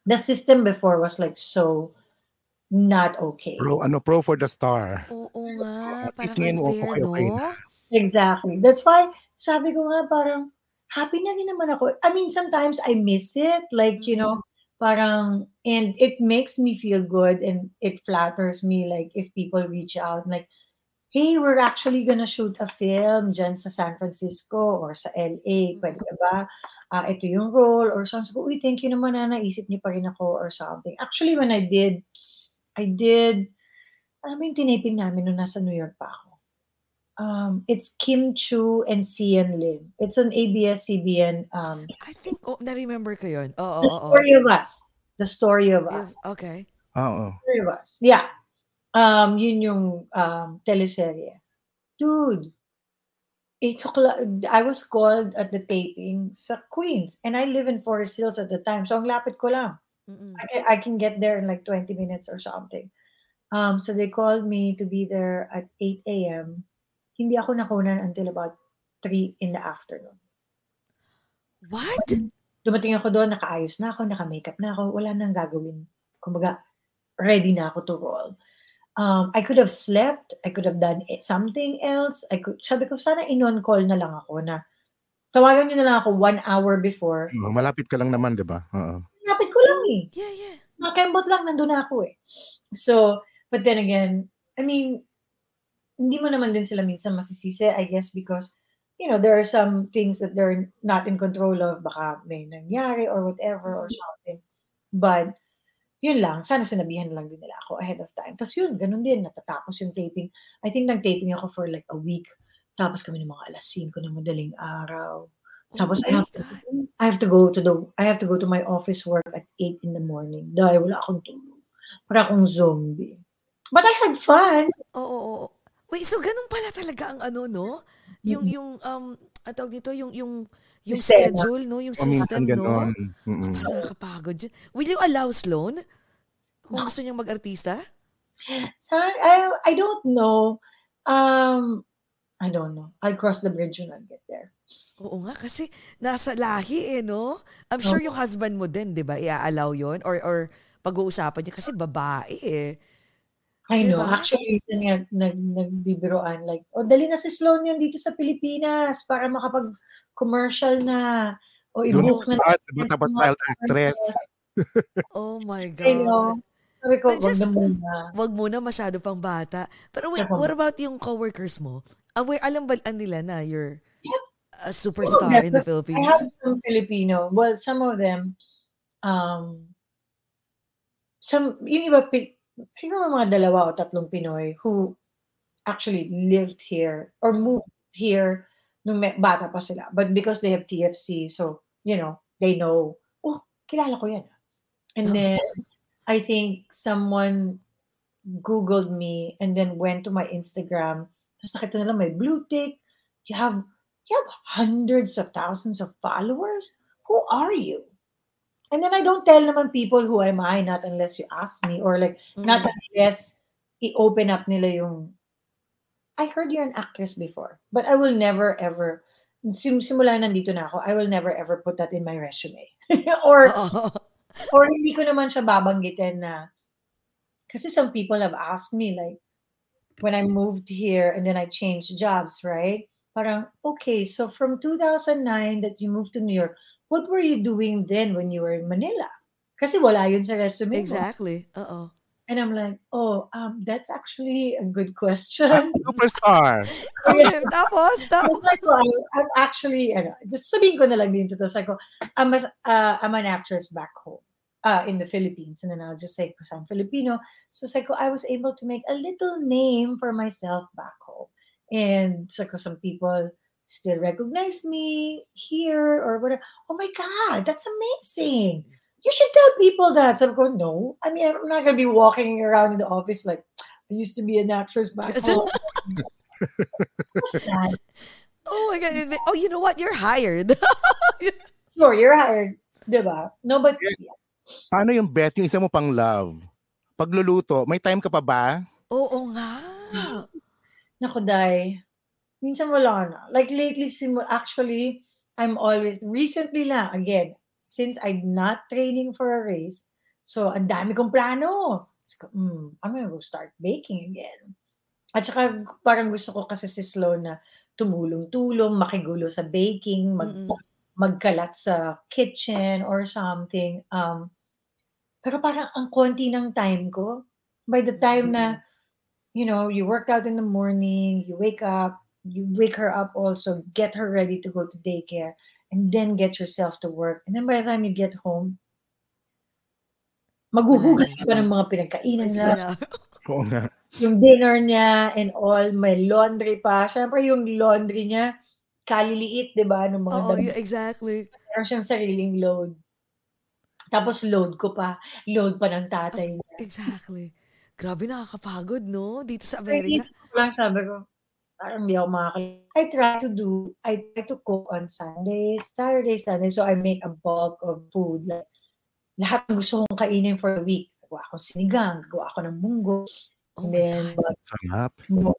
The system before was like so not okay. Pro, ano, pro for the star. Oo nga, parang unfair, no? Exactly. That's why sabi ko nga parang happy na rin naman ako. I mean, sometimes I miss it. Like, you know, parang, and it makes me feel good and it flatters me like if people reach out like, hey, we're actually gonna shoot a film dyan sa San Francisco or sa L A. Pwede ka ba? Uh, ito yung role or something. Uy, thank you naman na naisip niyo pa rin ako or something. Actually, when I did, I did, alam mo yung tinipin namin nung nasa New York pa ako. Um, it's Kim Chu and Cian Lim. It's an A B S C B N. Um, I think, oh, na-remember ko yun. Oh, the oh, story oh. of us. The story of us. Okay. Oh, oh. The story of us. Yeah. Um, yun yung um, teleserye. Dude, eight o'clock, I was called at the taping sa Queens. And I live in Forest Hills at the time. So, ang lapit ko lang. Mm-mm. I, can, I can get there in like twenty minutes or something. Um, so, they called me to be there at eight A M Hindi ako nakunan until about three in the afternoon. What? Dumating ako doon, nakaayos na ako, naka-makeup na ako. Wala nang gagawin. Kumbaga, ready na ako to roll. Um, I could have slept. I could have done something else. I could, sabi ko, sana in-on-call na lang ako na tawagan nyo na lang ako one hour before. Hmm, malapit ka lang naman, di ba? Uh-huh. Malapit ko lang eh. Yeah, yeah. Nakembot lang, nandun ako eh. So, but then again, I mean, hindi mo naman din sila minsan masisisi, I guess, because, you know, there are some things that they're not in control of. Baka may nangyari or whatever or something. But, yun lang, sana sinabihan lang din nila ako ahead of time. Tapos yun, ganun din, natatapos yung taping. I think nag-taping ako for like a week. Tapos kami ng mga alas singko na madaling araw. Tapos oh I have to, I have to go to the, I have to go to my office work at eight in the morning. Dahil wala akong tulog. Para akong zombie. But I had fun. Oo, oh, oo, oh, oh. Wait, so ganun pala talaga ang ano, no? Yung, mm-hmm. yung, um, ataw dito, yung, yung, yung schedule, no? Yung system, no? Mm-hmm. Kapag nakapagod yun. Will you allow Sloane kung gusto niyang mag-artista? So, I, I don't know. Um, I don't know. I'll cross the bridge when I get there. Oo nga, kasi nasa lahi eh, no? I'm sure yung husband mo din, di ba? I-allow yun? Or, or pag-uusapan niya? Kasi babae eh. I know. Diba? Actually, nag, nag, nagbibiroan. Like, oh, dali na si Sloane yan dito sa Pilipinas para makapag- commercial na o i-book na tapos child actress. Oh my God. You know, sabi ko, just, wag muna. Wag muna, masyado pang bata. Pero wait, what about yung coworkers mo? Aware, alam ba nila na you're a superstar in the Philippines? I have some Filipino. Well, some of them, um, some, yung iba, yung mga dalawa o tatlong Pinoy who actually lived here or moved here nung bata pa sila. But because they have T F C, so, you know, they know, oh, kilala ko yan. And then, I think someone Googled me and then went to my Instagram. Tapos nakita nila may blue tick. You have, you have hundreds of thousands of followers? Who are you? And then I don't tell naman people who am I, not unless you ask me. Or like, mm-hmm. not unless i-open up nila yung I heard you're an actress before, but I will never ever, sim simula nandito na ako, I will never ever put that in my resume. or, oh. or hindi ko naman siya babanggitin na, kasi some people have asked me, like, when I moved here and then I changed jobs, right? Parang, okay, so from two thousand nine that you moved to New York, what were you doing then when you were in Manila? Kasi wala yun sa resume mo. Exactly, uh-oh. And I'm like, oh, um, that's actually a good question. I'm a superstar. Okay, tapos, tapos. I'm actually, ano, just sabihin ko na lang din to, so ko, I'm, a, uh, I'm an actress back home uh, in the Philippines. And then I'll just say, because I'm Filipino. So so ko, I was able to make a little name for myself back home. And so ko, some people still recognize me here or whatever. Oh my God, that's amazing. You should tell people that. So I'm going, no. I mean, I'm not going to be walking around in the office like, I used to be an actress back home. What's that? Oh, my God. Oh, you know what? You're hired. Sure, you're hired. Diba? No, but... Yeah. Paano yung Beth, yung isa mo pang love? Pagluluto, may time ka pa ba? Oo nga. Naku, Day. Minsan wala na. Like lately, actually, I'm always, recently lang, again, since I'm not training for a race, so ang dami kong plano. So, mm, I'm gonna go start baking again. At saka parang gusto ko kasi si Sloane na tumulong-tulong, makigulo sa baking, mag mm -mm. magkalat sa kitchen or something. Um, pero parang ang konti ng time ko. By the time mm -hmm. na, you know, you work out in the morning, you wake up, you wake her up also, get her ready to go to daycare, and then get yourself to work. And then by the time you get home, maguhugas pa ng mga pinagkainan na. Oo nga. Yung dinner niya and all, may laundry pa. Siyempre yung laundry niya, kaliliit, di ba? Nung mga oh, yeah, exactly. Meron siyang sariling load. Tapos load ko pa. Load pa ng tatay niya. Exactly. Grabe, nakakapagod, no? Dito sa America. Dito lang, sabi ko. Parang hindi ako makakita. I try to do, I try to cook on Sundays, Saturday, Sunday. So I make a bulk of food. Like, lahat ng gusto kong kainin for a week. Gawa akong sinigang, gawa ako ng munggo. And oh then, God. But,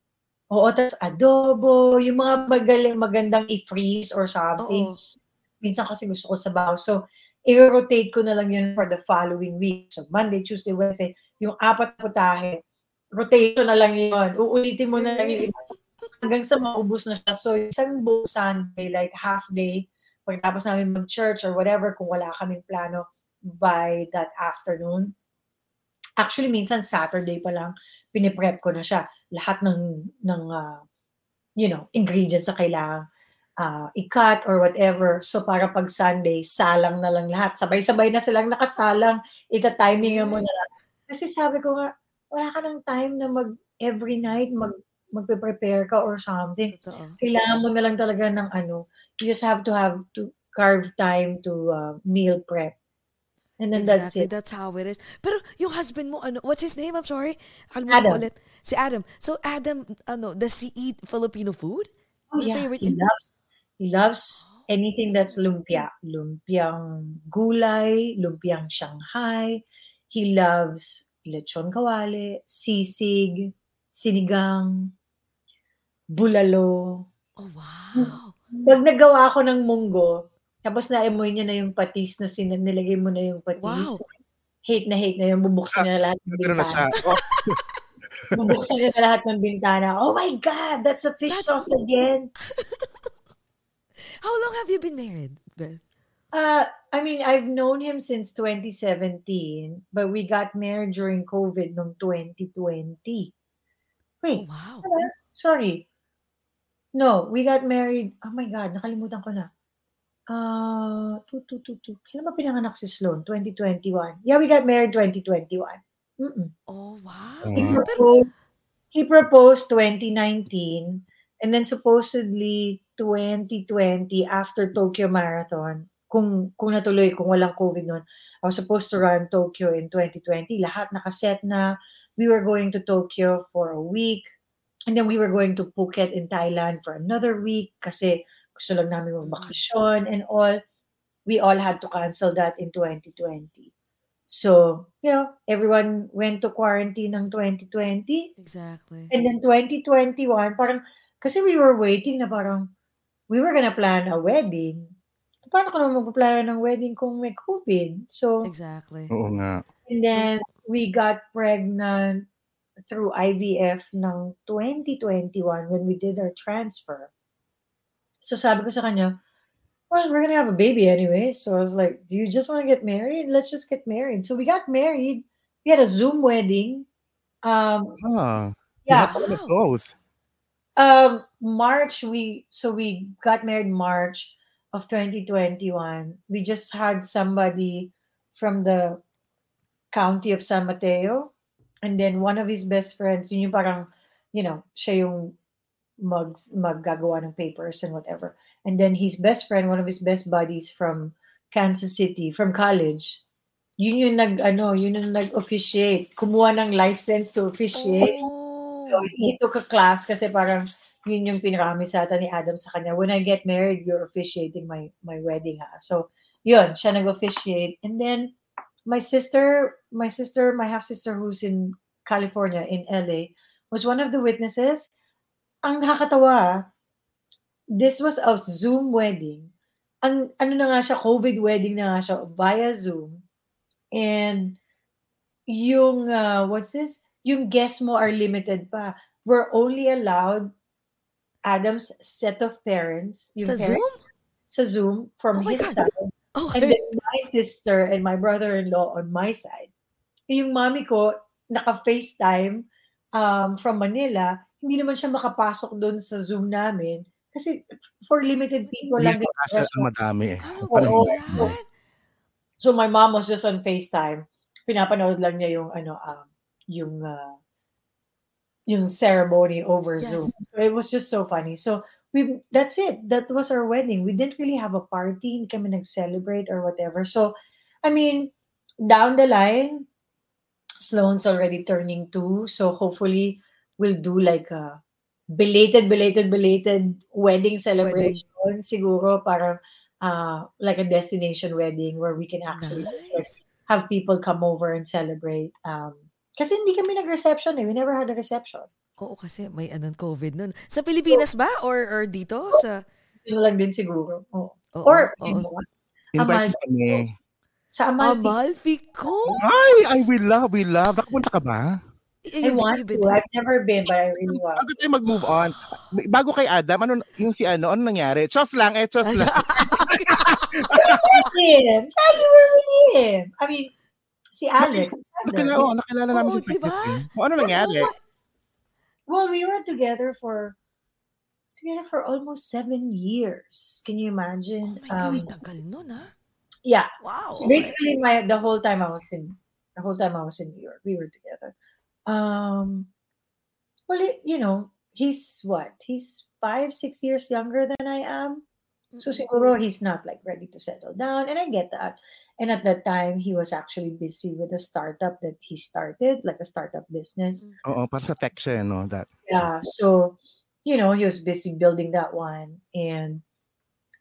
oo, tapos adobo, yung mga magaling, magandang i-freeze or something. Oo. Minsan kasi gusto ko sabaw. So, i-rotate ko na lang yun for the following week. So, Monday, Tuesday, Wednesday, yung apat na putahe, rotation na lang yun. Uulitin mo na lang yun. Hanggang sa maubos na siya. So, isang buong Sunday, like half day, pagkatapos namin mag-church or whatever, kung wala kaming plano by that afternoon. Actually, minsan Saturday pa lang, piniprep ko na siya. Lahat ng, ng uh, you know, ingredients na kailangan uh, i-cut or whatever. So, para pag Sunday, salang na lang lahat. Sabay-sabay na silang nakasalang. Ita-timing mo na lang. Kasi sabi ko nga, wala ka ng time na mag, every night, mag, magpe-prepare ka or something. Totoo. Kailangan mo na lang talaga ng ano, you just have to have to carve time to uh, meal prep. And then exactly, that's it. That's how it is. Pero yung husband mo, ano, what's his name? I'm sorry. Adam. Ulit. Si Adam. So Adam, ano, does he eat Filipino food? Oh, His yeah. favorite? He loves, he loves anything that's lumpia. Lumpiang gulay, lumpiang Shanghai. He loves lechon kawali, sisig, sinigang, bulalo. Oh, wow. Pag nagawa ako ng munggo, tapos naamoy niya na yung patis na sin- nilagay mo na yung patis. Wow. Hate na hate na yung bubuksan niya na lahat ng bintana. Bubuksan niya na lahat ng bintana. Oh my God, that's a fish that's sauce it. Again. How long have you been married, Beth? Uh, I mean, I've known him since twenty seventeen, but we got married during COVID noong twenty twenty. Wait. Oh, wow. Uh, sorry. No, we got married. Oh my God, nakalimutan ko na. Uh, two, two, two, two. Kailan ba pinanganak si Sloane? twenty twenty-one. Yeah, we got married twenty twenty-one. Mm-mm. Oh, wow. He proposed, he proposed twenty nineteen, and then supposedly twenty twenty after Tokyo Marathon. Kung, kung natuloy, kung walang COVID noon, I was supposed to run Tokyo in twenty twenty. Lahat nakaset na. We were going to Tokyo for a week. And then we were going to Phuket in Thailand for another week kasi gusto lang namin magbakasyon and all. We all had to cancel that in twenty twenty. So, you know, everyone went to quarantine ng twenty twenty. Exactly. And then twenty twenty-one, parang, kasi we were waiting na parang, we were gonna plan a wedding. Paano ko naman magpaplano ng wedding kung may COVID? So, exactly. Oo nga. And then, we got pregnant through I V F ng twenty twenty-one when we did our transfer. So, sabi ko sa kanya, well, we're gonna have a baby anyway. So, I was like, do you just want to get married? Let's just get married. So, we got married. We had a Zoom wedding. Um, huh. Yeah. Both. Um, March, we, so we got married March of twenty twenty-one. We just had somebody from the county of San Mateo, and then one of his best friends, yun yung parang, you know, siya yung mag, maggagawa ng papers and whatever. And then his best friend, one of his best buddies from Kansas City, from college, yun yung nag, ano, yun yung nag-officiate, kumuha ng license to officiate. Oh. So he took a class kasi parang, yun yung pinaramis ata ni Adam sa kanya. When I get married, you're officiating my my wedding, ha. So, yun, siya nag-officiate. And then, my sister, my sister, my half-sister who's in California, in L A, was one of the witnesses. ang nakakatawa, this was a Zoom wedding. Ang ano na nga siya, COVID wedding na nga siya via Zoom. And yung, uh, what's this? Yung guests mo are limited pa. We're only allowed Adam's set of parents. Yung sa parents, Zoom? Sa Zoom from oh his side. Okay. And then my sister and my brother-in-law on my side. Yung mami ko, naka-FaceTime um, from Manila. Hindi naman siya makapasok doon sa Zoom namin. Kasi for limited people lang. Hindi ko kasi madami eh. Oh, oh. So my mom was just on FaceTime. Pinapanood lang niya yung ano um, yung uh, yung ceremony over yes. Zoom. So it was just so funny. So we that's it. That was our wedding. We didn't really have a party. Hindi kami nag-celebrate or whatever. So I mean, down the line, Sloane's already turning two. So hopefully we'll do like a belated, belated, belated wedding celebration. Wedding. Siguro parang uh, like a destination wedding where we can actually nice. like, have people come over and celebrate. Um, kasi hindi kami nag-reception eh. We never had a reception. Oo, kasi may anong COVID nun. Sa Pilipinas so, ba? Or or dito? Oh, sa... Dito lang din siguro. Oh. Oh, or, oh, you know, oh. Invite kami. Sa Amalfi. Amalfi ko? Ay, I will love, we love. Nakapunta ka ba? I want to. I've never been, but I really want. Bago tayo mag-move on, bago kay Adam, ano, yung si ano, ano nangyari? Chos lang, eh, chos lang. Chos, you were with him. I mean, si Alex. Nakilala, oh, nakilala namin oh, si diba? Chris. Ano nangyari? Well, we were together for together for almost seven years. Can you imagine? Oh my God, um, tagal nun, ha? Yeah. Wow. So basically, my the whole time I was in the whole time I was in New York, we were together. Um, well, it, you know, he's what? He's five, six years younger than I am. So, siguro, he's not like ready to settle down. And I get that. And at that time, he was actually busy with a startup that he started, like a startup business. Oh, para sa tech siya, no? That. Yeah. So, you know, he was busy building that one. And,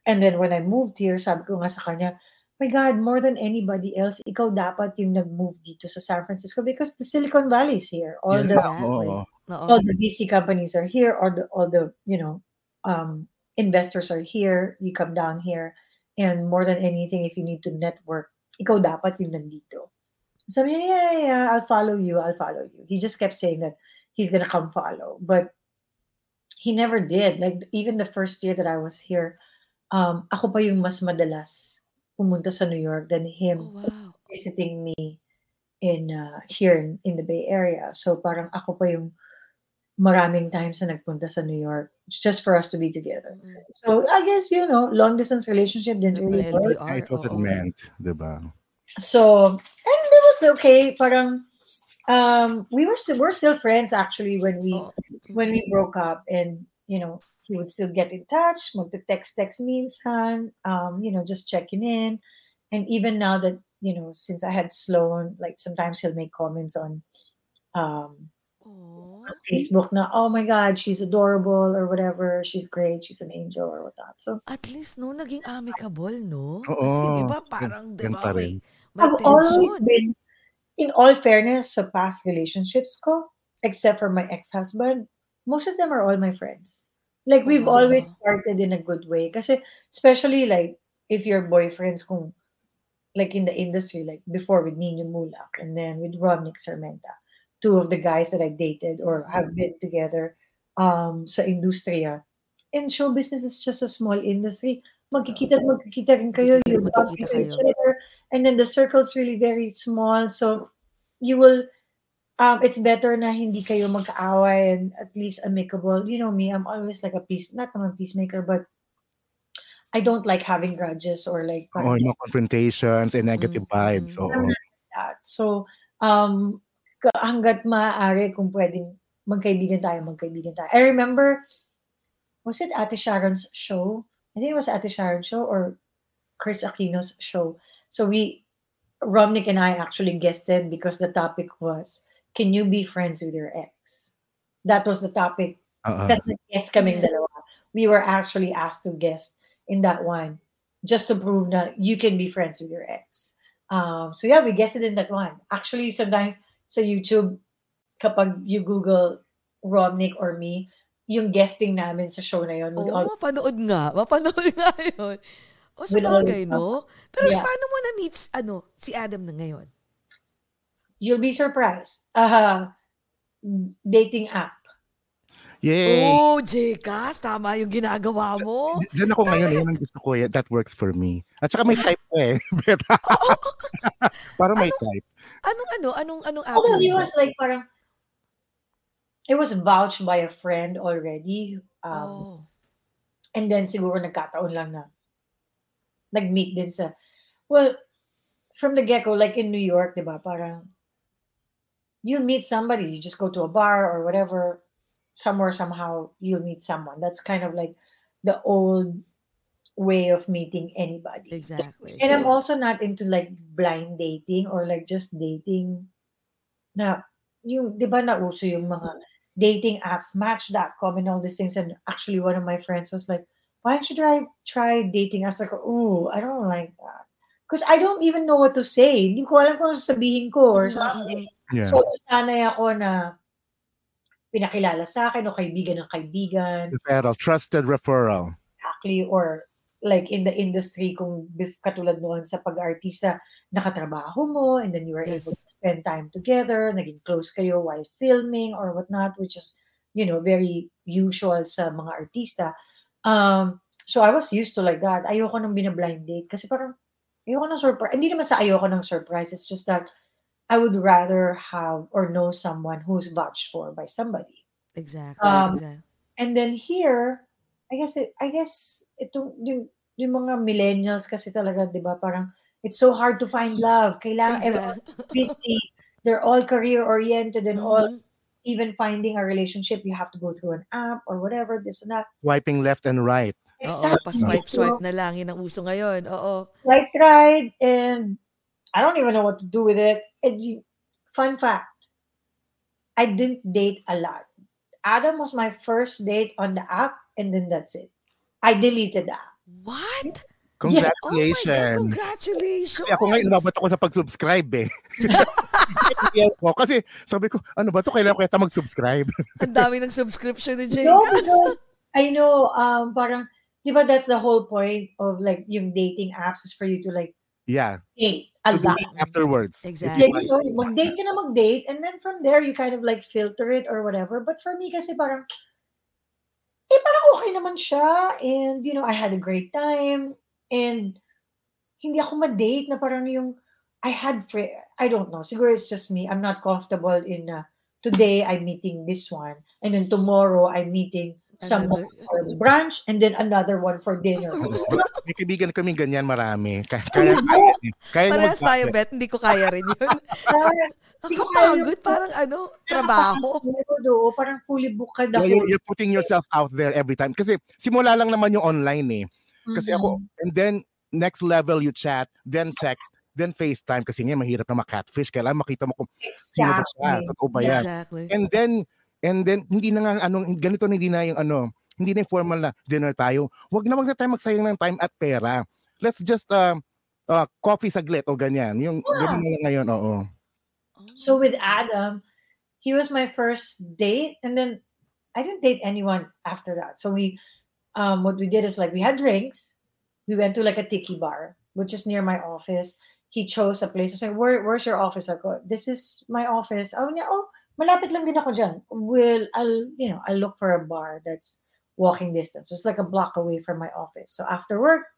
and then when I moved here, sabi ko nga sa kanya, my God, more than anybody else, ikaw dapat yung nag-move dito sa San Francisco because the Silicon Valley is here. All yes, the oh, all oh. the V C companies are here. All the all the you know um, investors are here. You come down here, and more than anything, if you need to network, ikaw dapat yung nandito. So yeah, yeah, yeah, I'll follow you. I'll follow you. He just kept saying that he's gonna come follow, but he never did. Like even the first year that I was here, um, ako pa yung mas madalas pumunta sa New York than him oh, wow. visiting me in uh, here in, in the Bay Area. So parang ako pa yung maraming times na nagpunta sa New York just for us to be together. Mm. So I guess, you know, long distance relationship didn't really work. It wasn't meant, diba? So, and it was okay. Parang, um, we were still, we're still friends actually when we, oh. when we broke up and, you know, he would still get in touch, magte-text, text me, son, um, you know, just checking in. And even now that, you know, since I had Sloane, like sometimes he'll make comments on um, Facebook na, oh my God, she's adorable or whatever. She's great. She's an angel or whatnot. So, at least, no, naging amicable, no? Oo. Kasi iba parang, di ba, may, may I've always been, in all fairness, sa past relationships ko, except for my ex-husband, most of them are all my friends. Like, we've uh-huh. always started in a good way. Kasi, especially, like, if your boyfriends, kung, like, in the industry, like, before with Nino Mulak, and then with Romnick Sarmenta, two of the guys that I dated or have been together um, sa industriya. And show business is just a small industry. Magkikita, magkikita rin kayo. You'll talk to each other. And then the circle's really very small. So, you will... Um, it's better na hindi kayo magkaaway and at least amicable. You know me, I'm always like a peace, not naman peacemaker, but I don't like having grudges or like... Or oh, no confrontations and negative mm-hmm. vibes. Oh. I'm not like that. So, um, hanggat maaari kung pwedeng magkaibigan tayo, magkaibigan tayo. I remember, was it Ate Sharon's show? I think it was Ate Sharon's show or Chris Aquino's show. So we, Romnick and I actually guested because the topic was can you be friends with your ex? That was the topic. Uh-uh. That's the guest kaming dalawa. We were actually asked to guest in that one just to prove that you can be friends with your ex. Um, so yeah, we guested in that one. Actually, sometimes sa YouTube, kapag you Google Romnick or me, yung guesting namin sa show na yun. Oo, oh, always... panood nga. Mapanood nga yun. O sa bagay, no? Pero yeah. Paano mo na-meet ano, si Adam na ngayon? You'll be surprised. Uh, dating app. Yay! Oh, JKas, tama yung ginagawa mo. D- Diyan ako ngayon. Yan ang gusto ko. That works for me. At saka may type ko eh. Oo. Para may anong, type. Anong ano? Anong anong app? Although he was like parang it was vouched by a friend already. Um, oh. And then siguro nagkataon lang na nag-meet din sa, well, from the get-go, like in New York, di ba, parang you meet somebody, you just go to a bar or whatever, somewhere, somehow, you meet someone. That's kind of like the old way of meeting anybody. Exactly. And yeah. I'm also not into like blind dating or like just dating na, yung, di ba nauso yung mga dating apps, match dot com and all these things. And actually one of my friends was like, why should I try dating apps? I was like, ooh, I don't like that. Because I don't even know what to say. Hindi ko alam kung ano sasabihin ko or something. Yeah. So nasanay ako na pinakilala sa akin o kaibigan ng kaibigan. Referral, trusted referral. Exactly. Or like in the industry, kung katulad noon sa pag-artista, nakatrabaho mo and then you were yes. able to spend time together, naging close kayo while filming or whatnot, which is, you know, very usual sa mga artista. Um, so I was used to like that. Ayoko nung binablind date kasi parang ayoko ng surprise. Hindi naman sa ayoko ng surprise. It's just that I would rather have or know someone who's vouched for by somebody. Exactly. Um, exactly. And then here, I guess, it, I guess, itong, yung, yung mga millennials kasi talaga, di ba, parang it's so hard to find love. Kailangan everyone's busy. They're all career-oriented and mm-hmm. all. Even finding a relationship, you have to go through an app or whatever, this and that. Swiping left and right. Exactly. Oo, pa-swipe, swipe na lang. Yun ang uso ngayon. Oo. Swipe right, and I don't even know what to do with it. And you, fun fact, I didn't date a lot. Adam was my first date on the app, and then that's it. I deleted the app. What? Congratulations. Yeah. Oh my God, congratulations. Kasi ako ngayon, nababot ako sa pag-subscribe eh. Kasi sabi ko, ano ba ito? Kailangan ko yata mag-subscribe. Ang dami ng subscription ni J K. No, because I know, um, parang, di ba that's the whole point of like yung dating apps is for you to like yeah. date a lot. Afterwards. Exactly. Yeah, so, mag-date ka na mag-date and then from there, you kind of like filter it or whatever. But for me kasi parang, eh parang okay naman siya and you know, I had a great time. And hindi ako ma-date na parang yung I had friend, I don't know, siguro it's just me, I'm not comfortable in uh, today I'm meeting this one and then tomorrow I'm meeting someone for brunch and then another one for dinner. May kaibigan kami ganyan marami. Kaya, kaya, kaya parehas tayo, Beth, hindi ko kaya rin yun. Ang kapagod, parang ano, trabaho. Parang fully booked ka na. You're, you're putting yourself out there every time. Kasi simula lang naman yung online eh. Kasi ako, and then, next level you chat, then text, then FaceTime. Kasi nga, mahirap na makatfish. Kailangan makita mo kung exactly. sino ba siya. Totoo ba yan? Exactly. And then, and then, hindi na nga, ano, ganito na hindi na yung ano, hindi na formal na dinner tayo. Huwag na, wag na tayo magsayang ng time at pera. Let's just, uh, uh, coffee saglit o ganyan. Yung yeah. ganyan na ngayon, oo. So with Adam, he was my first date. And then, I didn't date anyone after that. So we, Um, what we did is like we had drinks. We went to like a tiki bar, which is near my office. He chose a place. I said, Where, where's your office? I go, this is my office. Oh, yeah, oh, malapit lang din ako dyan. Well, I'll, you know, I'll look for a bar that's walking distance. So it's like a block away from my office. So after work,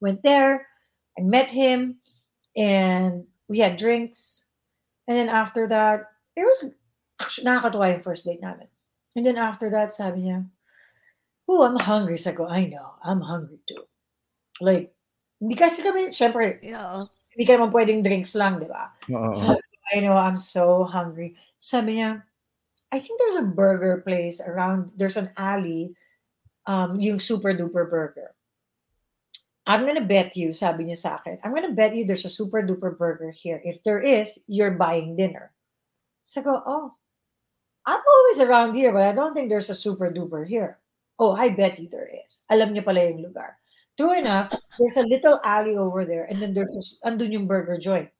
went there. I met him, and we had drinks. And then after that, it was actually nakakatuwa yung first date namin. And then after that, sabi niya, oh, I'm hungry. So I go, I know, I'm hungry too. Like, hindi kasi kami, syempre, yeah. hindi ka naman pwedeng drinks lang, di ba? Uh-huh. So, I know, I'm so hungry. Sabi niya, I think there's a burger place around, there's an alley, um, yung super duper burger. I'm gonna bet you, sabi niya sa akin, I'm gonna bet you there's a super duper burger here. If there is, you're buying dinner. So I go, oh, I'm always around here, but I don't think there's a super duper here. Oh, I bet you there is. Alam niya pala yung lugar. True enough, there's a little alley over there and then there's, andun yung burger joint.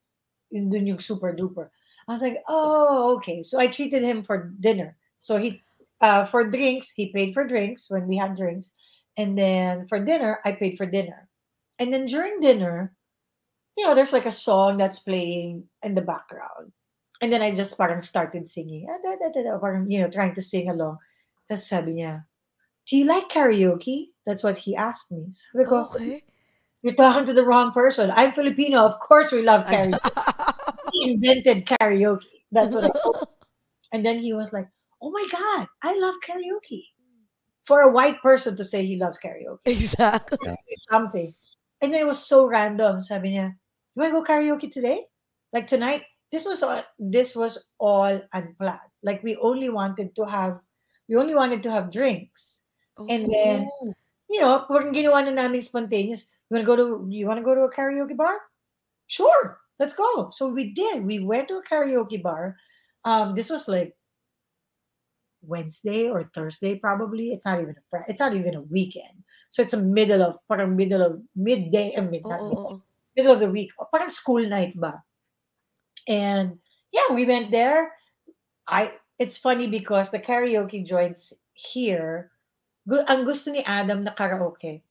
Andun yung super duper. I was like, oh, okay. So I treated him for dinner. So he, uh, for drinks, he paid for drinks when we had drinks. And then for dinner, I paid for dinner. And then during dinner, you know, there's like a song that's playing in the background. And then I just parang started singing. Parang, you know, trying to sing along. Tapos sabi niya, do you like karaoke? That's what he asked me. Sabi ko, okay. You're talking to the wrong person. I'm Filipino. Of course we love karaoke. He invented karaoke. That's what I told. And then he was like, oh my God, I love karaoke. For a white person to say he loves karaoke. Exactly. Something. And then it was so random. Sabi niya, you want to go karaoke today? Like tonight? This was all, this was all unplanned. Like we only wanted to have, we only wanted to have drinks. Oh. And then, you know, parang ginawa na namin spontaneous. You want to go to, you want to go to a karaoke bar? Sure. Let's go. So we did. We went to a karaoke bar. Um, this was like Wednesday or Thursday, probably. It's not even a it's not even a weekend. So it's a middle of parang middle of midday and midnight, oh, oh, oh. middle of the week, parang school night ba. And yeah, we went there. I it's funny because the karaoke joints here, ang gusto ni Adam na karaoke.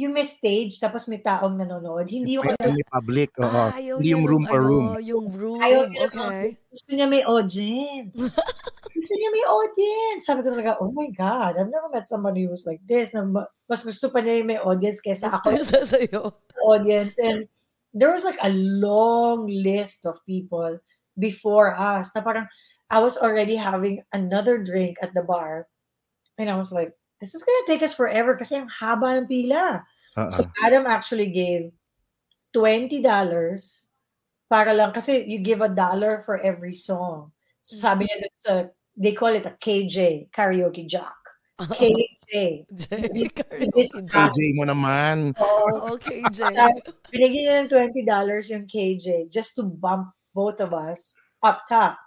Yung may stage, tapos may taong nanonood. Hindi yung public, oo. Hindi yung room per room. Yung room, okay. Gusto niya may audience. Gusto niya may audience. Sabi ko talaga, oh my God, I've never met somebody who was like this. Mas gusto pa niya may audience kaysa ako. Audience. And there was like a long list of people before us. Na parang, I was already having another drink at the bar. And I was like, this is gonna take us forever kasi ang haba ng pila. Uh-uh. So Adam actually gave twenty dollars para lang kasi you give a dollar for every song. So sabi niya, it's a, they call it a K J, karaoke jock. K J. K J mo naman. Oh, K J. Binigyan niya ng twenty dollars yung K J just to bump both of us up top.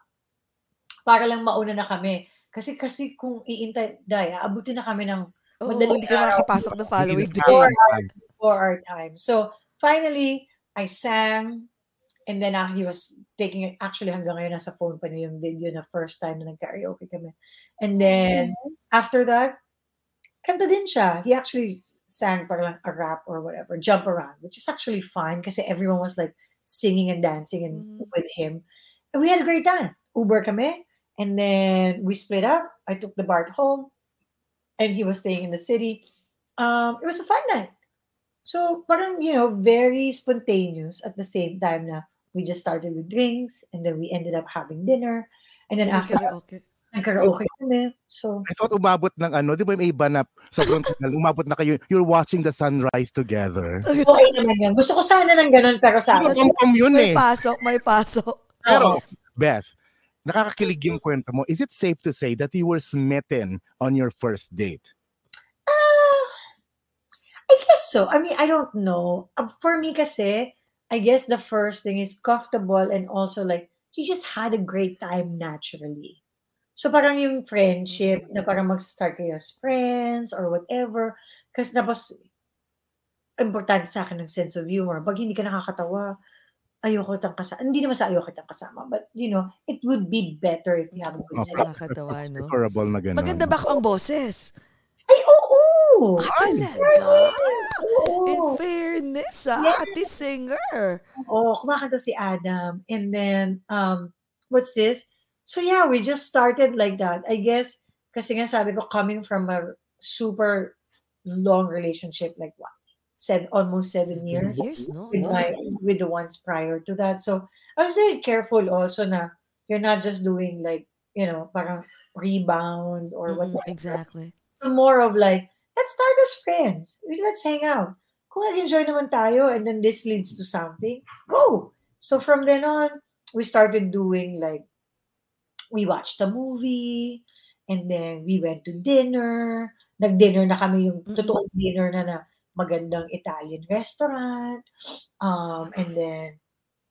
Para lang mauna na kami. Kasi kasi kung iintay, daya, abutin na kami ng oh, madaling hindi ka makapasok the following day. Before our, before our time. So, finally, I sang, and then uh, he was taking it. Actually, hanggang ngayon, nasa phone pa niya yung video na first time na nag-karaoke kami. And then, after that, kanta din siya. He actually sang parang a rap or whatever, jump around, which is actually fun kasi everyone was like singing and dancing and mm. with him. And we had a great time. Uber kami. And then we split up. I took the BART home, and he was staying in the city. Um, it was a fun night. So, parang, you know, very spontaneous at the same time. Na we just started with drinks, and then we ended up having dinner, and then after karaoke, karaoke kami. So I thought umabot ng ano? Di ba may iba na sobrang umabot na kayo? You're watching the sunrise together. Okay naman yan. Gusto ko sana ng ganun pero sa akin. May pasok, may pasok. Pero Beth, nakakakilig yung kwento mo. Is it safe to say that you were smitten on your first date? Uh, I guess so. I mean, I don't know. For me kasi, I guess the first thing is comfortable and also like, you just had a great time naturally. So parang yung friendship na parang mag-start kayo as friends or whatever. Kasi tapos, importante sa akin ng sense of humor. Pag hindi ka nakakatawa, ayoko tang kasama. Hindi naman sa ayoko tang kasama. But, you know, it would be better if you have a good sense. Nakakatawa, no? Na ganun. Maganda ba ko ang boses? Ay, oo! Ah, talaga? Oo. In fairness, ah, yes. Ati singer. Oo, kumakanta si Adam. And then, um, what's this? So, yeah, we just started like that. I guess, kasi nga sabi ko, coming from a super long relationship, like what? Said almost seven years, years? No, with no. my with the ones prior to that. So I was very careful also na you're not just doing like, you know, parang rebound or mm-hmm, whatever. Exactly. So more of like, let's start as friends. Let's hang out. Kung nag-enjoy naman tayo and then this leads to something, go. So from then on, we started doing like, we watched a movie and then we went to dinner. Nag-dinner na kami yung mm-hmm. totoong dinner na na magandang Italian restaurant. Um, and then,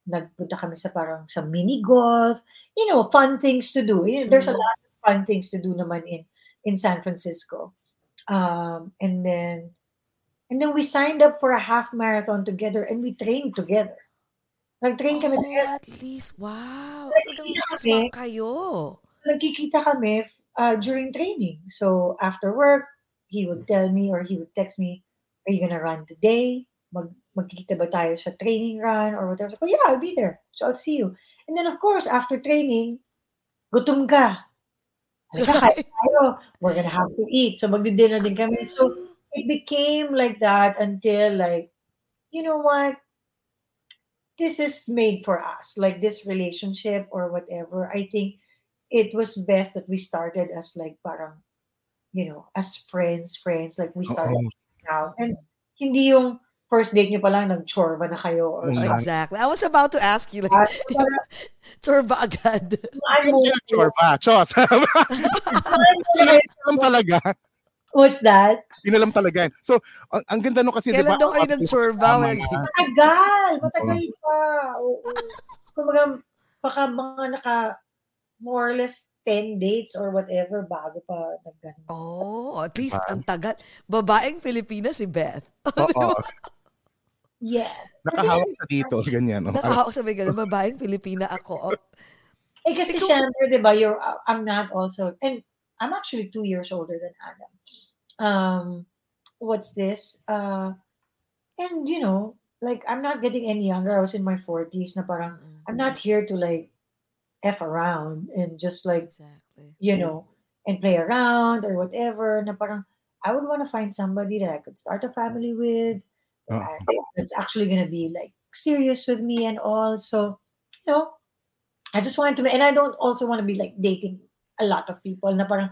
nagpunta kami sa parang sa mini-golf. You know, fun things to do. You know, there's a lot of fun things to do naman in, in San Francisco. Um, and then, and then we signed up for a half marathon together and we trained together. Nag-train kami oh, together. At least, wow. Nagkikita kami. Nagkikita kami uh, during training. So after work, he would tell me or he would text me, are you gonna run today? Mag magkita ba tayo sa training run or whatever? So, yeah, I'll be there. So I'll see you. And then of course, after training, gutom ka. We're gonna have to eat. So magdi-dinner din kami. So it became like that until like, you know what? This is made for us. Like this relationship or whatever. I think it was best that we started as like parang, you know, as friends, friends. Like we started uh-oh. Out. And hindi yung first date nyo pa lang, nag-chorba na kayo. Or exactly. Like, I was about to ask you, like, chorba agad. Chorba. Chot. Inalam talaga. What's that? Inalam talaga. So, ang, ang ganda no kasi, di ba? Kailan daw kayo ng chorba? Matagal. Matagal pa. Oo. Kung mga, baka mga naka, more or less, ten dates or whatever bago pa nag-ganun. Oh, at least diba? Ang tagal. Babaeng Pilipina si Beth. Oo. Diba? Yeah. Nakahawak sa dito. Ganyan. No? Nakahawak sa may ganun. Babaeng Pilipina ako. Eh kasi ikaw, syempre, diba, you're, I'm not also, and I'm actually two years older than Adam. Um, what's this? Uh, and you know, like, I'm not getting any younger. I was in my forties na parang, I'm not here to like, F around and just like, exactly. You know, and play around or whatever. Na parang, I would want to find somebody that I could start a family with. Uh-huh. That's actually going to be like serious with me and all. So, you know, I just wanted to, and I don't also want to be like dating a lot of people. Na parang,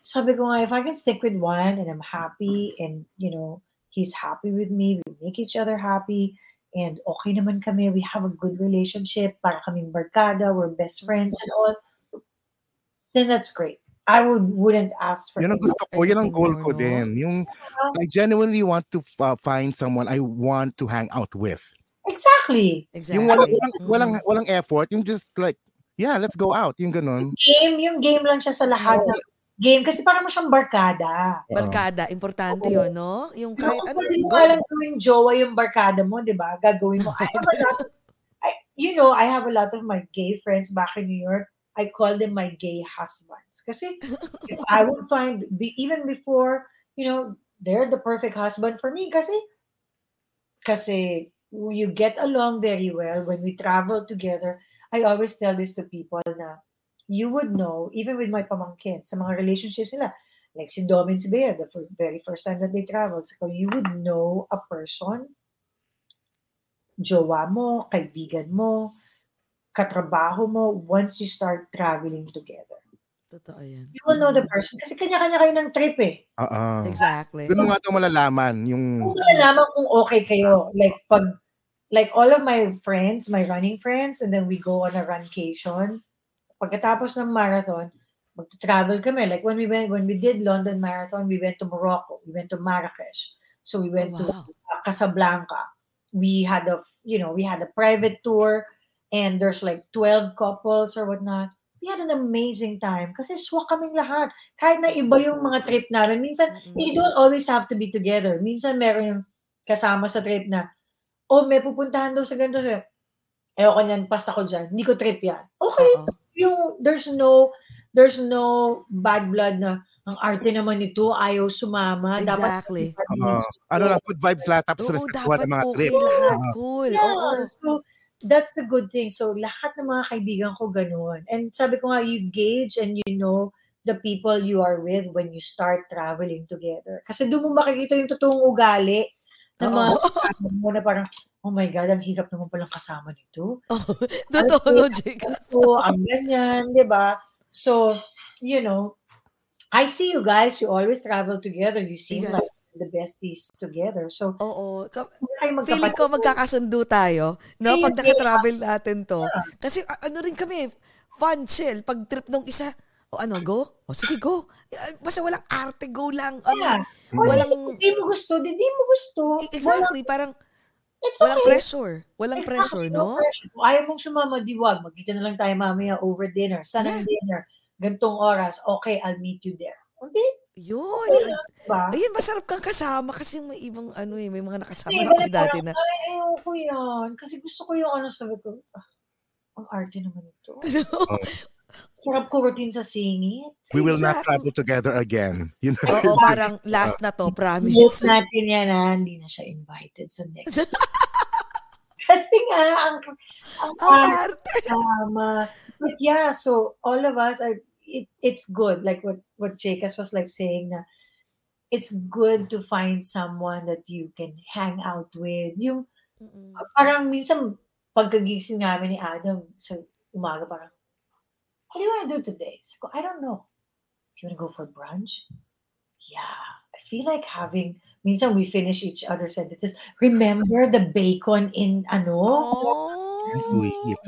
sabi ko nga, if I can stick with one and I'm happy and, you know, he's happy with me, we make each other happy. And okay naman kami, we have a good relationship, para kaming barkada, we're best friends and all, then that's great. I would, wouldn't ask for yan ang gusto ko, yan ang goal ko din. Yung, I genuinely want to uh, find someone I want to hang out with. Exactly. Exactly. Yung walang, walang, walang effort, yung just like, yeah, let's go out, yung ganun. Game, yung game lang siya sa lahat oh. ng game, kasi para mo siyang barkada. Barkada, importante oh. yun, no? Yung kaya, no, ano? Hindi mo alam gawin jowa yung barkada mo, di ba? Gagawin mo. I have a lot of, I, you know, I have a lot of my gay friends back in New York. I call them my gay husbands. Kasi if I would find, even before, you know, they're the perfect husband for me kasi, kasi you get along very well when we travel together. I always tell this to people na, you would know, even with my pamangkin, sa mga relationships nila, like si Dom and si Bea, the very first time that they traveled, so you would know a person, jowa mo, kaibigan mo, katrabaho mo, once you start traveling together. Totoo yan. You will know the person, kasi kanya-kanya kayo ng trip eh. Uh-uh. Exactly. Doon nga ito malalaman. Yung... Doon malalaman kung okay kayo. Like, pag, like all of my friends, my running friends, and then we go on a runcation. Pagkatapos ng marathon, mag-travel kami. Like when we went, when we did London Marathon, we went to Morocco, we went to Marrakesh, so we went oh, wow. to uh, Casablanca. We had a, you know, we had a private tour, and there's like twelve couples or whatnot. We had an amazing time. Kasi swak kaming lahat. Kahit na iba yung mga trip namin. Minsan, mm-hmm. you don't always have to be together. Minsan meron yung kasama sa trip na, oh, may pupuntahan daw sa ganito. Eh, okay yan, pas ako dyan. Hindi ko trip yan. Okay. Uh-oh. Yung there's no there's no bad blood na ang arte naman nito ayaw sumama exactly. dapat uh, ano lang good vibes lahat tapos oh, dapat mga okay lahat cool yeah. oh, oh. So that's the good thing, so lahat ng mga kaibigan ko ganoon, and sabi ko nga you gauge and you know the people you are with when you start traveling together kasi doon mo makikita yung totoong ugali na mga mo na parang oh my God, ang hirap naman palang kasama nito. Oh, totoo, JKas. So, ang ganyan, di ba? So, you know, I see you guys, you always travel together. You seem yes. like the besties together. So, oo. Ka- feeling ko magkakasundo tayo, no? Pag nakatravel natin to. Kasi, ano rin kami, fun, chill. Pag trip nung isa, o oh, ano, go? O oh, sige, go. Basta walang arte, go lang. Ano, yeah. walang... Hindi mo gusto, hindi mo gusto. Exactly, walang... parang... It's walang okay. pressure. Walang exactly. pressure, no? Kung ayaw mong sumama, diwag. Magkita na lang tayo mamaya over dinner. Sana yeah. dinner. Gantong oras. Okay, I'll meet you there. Okay? Yun. Okay, ay, diba? Ayun, masarap kang kasama kasi may ibang ano eh. May mga nakasama okay, na ako dati na. Ay, ayaw ko yan. Kasi gusto ko yung ano sabi ko. Ah, ang arte naman ito. Sarap ko routine sa singit. We will not travel together again. You know? Oo, parang last na to, promise. Yes, natin yan ha. Hindi na siya invited sa next. Kasi nga, ang... ang arte! Um, uh, but yeah, so all of us, are, it, it's good. Like what, what JKas was like saying na, it's good to find someone that you can hang out with. Yung, mm-hmm. parang minsan, pagkagising namin ni Adam, sa umaga parang, what do you want to do today? So I don't know. Do you want to go for brunch? Yeah. I feel like having... Minsan we finish each other's sentences. Remember the bacon in ano? Oh. Yung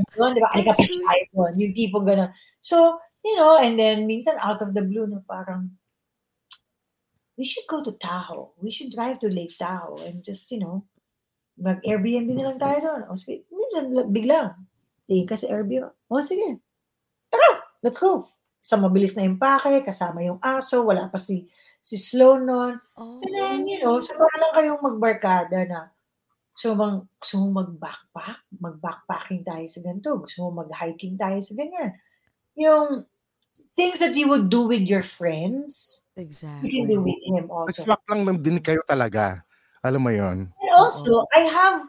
tipong gano'n. So, you know, and then minsan out of the blue na parang, we should go to Tahoe. We should drive to Lake Tahoe and just, you know, mag-Airbnb na lang tayo doon. O sige, minsan biglang. Tingin ka sa Airbnb. O sige. Tara, let's go. Sa mabilis na impake, kasama yung aso, wala pa si si Sloane nun. Oh. And then, you know, sa mga lang kayong magbarkada na gusto mong, gusto mong mag-backpack, mag-backpacking tayo sa ganito, gusto mong mag-hiking tayo sa ganyan. Yung things that you would do with your friends, exactly. You can do with him also. Swak lang lang din kayo talaga. Alam mo yun. And also, oh. I have,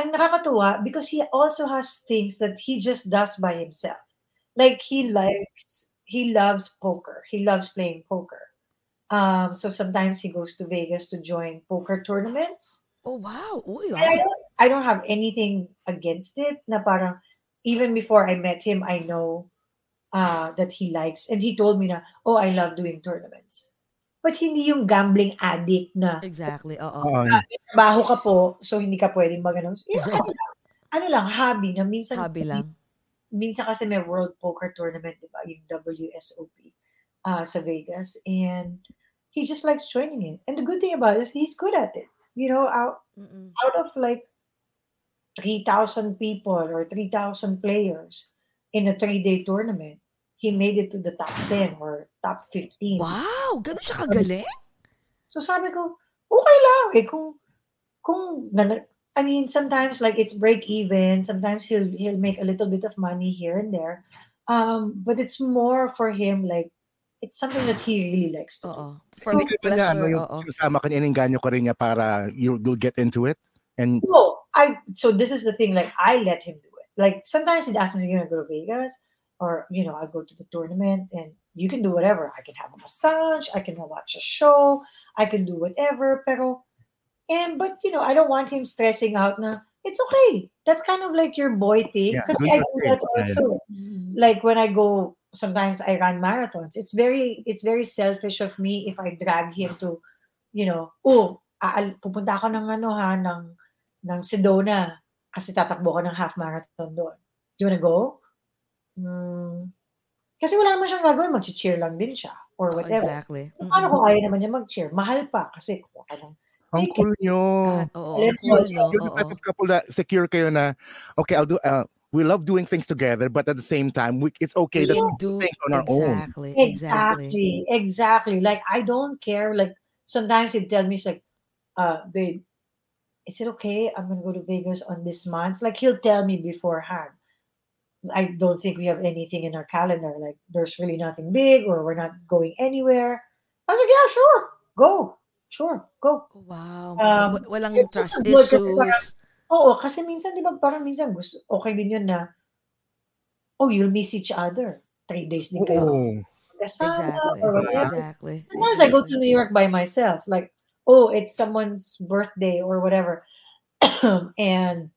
ang nakakatuwa because he also has things that he just does by himself. Like he likes, he loves poker. He loves playing poker. Um, so sometimes he goes to Vegas to join poker tournaments. Oh wow! Ooh, wow. I, don't, I don't have anything against it. Na parang even before I met him, I know uh, that he likes, and he told me na, oh, I love doing tournaments. But hindi yung gambling addict na exactly. Oo. Uh, trabaho ka po, so hindi ka pwedeng mag-ano. Yeah, ano, ano lang hobby na minsan. Hobby lang. Minsan kasi may World Poker Tournament, diba? Yung W S O P uh, sa Vegas. And he just likes joining in. And the good thing about it is he's good at it. You know, out, mm-mm. out of like three thousand people or three thousand players in a three-day tournament, he made it to the top ten or top fifteen. Wow! Ganun siya kagaling? So sabi ko, okay lang eh. Kung, kung, I mean, sometimes like it's break even. Sometimes he'll he'll make a little bit of money here and there, um, but it's more for him like it's something that he really likes to do. Uh-oh. For so, pleasure. Niya, ano, yung sinasama ka niya, ininganyo ka rin niya para you'll get into it. And no, I so this is the thing. Like I let him do it. Like sometimes he'd ask me, "You want to go to Vegas?" Or you know, I'll go to the tournament, and you can do whatever. I can have a massage. I can watch a show. I can do whatever. Pero. And but you know, I don't want him stressing out na it's okay. That's kind of like your boy thing. Because yeah, I do that also. Like when I go sometimes I run marathons. It's very it's very selfish of me if I drag him to, you know, oh, aal pupunta ako ng ano ha ng ng Sedona kasi tatakbo ko ng half marathon doon. Do you wanna go? Mm. Kasi wala naman siyang gagawin, mag-cheer lang din siya or whatever. Oh, exactly. Mm-hmm. Paano kung ayaw naman niya mag-cheer? Mahal pa kasi kung ano. Ang cool nyo. Oh, oh, cool nyo. You're the type of couple na secure kayo na, okay, I'll do, uh, we love doing things together, but at the same time, we, it's okay to do things on our own. Exactly, exactly. Exactly. Like, I don't care. Like, sometimes they tell me, it's like, uh, babe, is it okay? I'm going to go to Vegas on this month. Like, he'll tell me beforehand. I don't think we have anything in our calendar. Like, there's really nothing big or we're not going anywhere. I was like, yeah, sure, go. Sure, go. Wow. Um, walang trust issues. Oo, kasi minsan, di ba, parang minsan, gusto, okay din yun na, oh, you'll miss each other. Three days din kayo. Oh. Exactly. Or exactly. Sometimes exactly. I go to New York by myself. Like, oh, it's someone's birthday or whatever. And,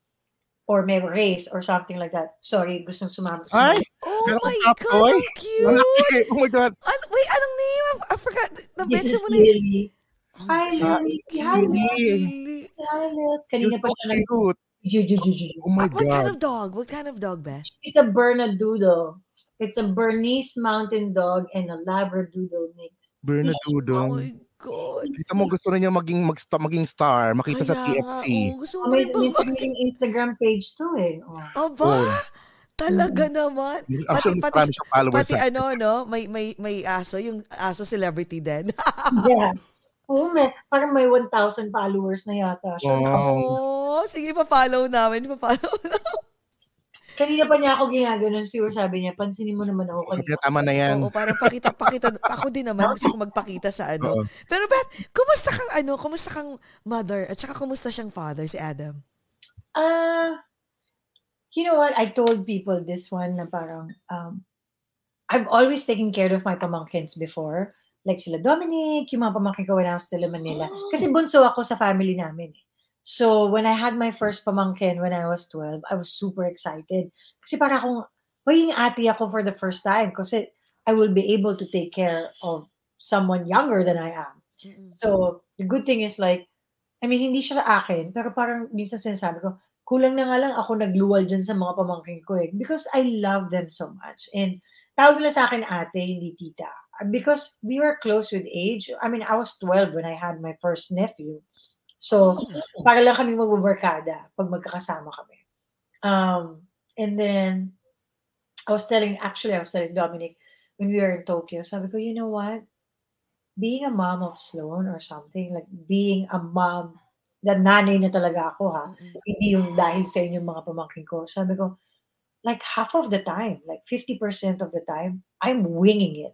or may race or something like that. Sorry, gustong sumama. Sumama. Ay, oh, oh my God, boy. How cute. Oh my God. An- wait, anong name? I, I forgot. Na-mention mo na yun. Hi, Lily. Hi, Lily. Hi, Liz. Kanina pa siya nag- Oh my God. What kind of dog? What kind of dog, Beth? It's a Bernedoodle. It's a Bernese Mountain Dog and a Labradoodle mix. Bernedoodle. Oh my God. Kita mo, gusto na niya maging, mag- maging star. Makita kaya, sa T F C. Oh, gusto mo rin ba? May Instagram page to eh. Oh, ba? Talaga naman. Pati, pati, pati ano, no? May, may, may aso. Yung aso celebrity din. Yeah. Oh, may, parang may one thousand followers na yata siya. Wow. Oh, sige, pa-follow namin. Pa-follow namin. Kanina pa niya ako ginaganon, siguro sabi niya, pansinin mo naman ako kanina. Tama na yan. Oo, parang pakita-pakita. Ako din naman, gusto kong magpakita sa ano. Oo. Pero Beth, kumusta kang ano, kumusta kang mother, at saka kumusta siyang father, si Adam? Ah, uh, you know what, I told people this one na parang, um, I've always taken care of my pamangkins before. Like sila Dominic, yung mga pamangkin ko when I was still in Manila. Oh. Kasi bunso ako sa family namin. So, when I had my first pamangkin when I was twelve, I was super excited. Kasi para akong, magiging ate ako for the first time. Kasi I will be able to take care of someone younger than I am. Mm-hmm. So, the good thing is like, I mean, hindi siya sa akin, pero parang minsan sinasabi ko, kulang na nga lang ako nagluwal dyan sa mga pamangkin ko eh. Because I love them so much. And tawag nila sa akin ate, hindi tita. Because we were close with age. I mean, I was twelve when I had my first nephew. So, para lang kami magbubarkada pag magkakasama kami. Um, and then, I was telling, actually, I was telling Dominic, when we were in Tokyo, sabi ko, you know what? Being a mom of Sloane or something, like being a mom, na nanay na talaga ako, ha? Hindi yung dahil sa inyong mga pamangkin ko. Sabi ko, like half of the time, like fifty percent of the time, I'm winging it.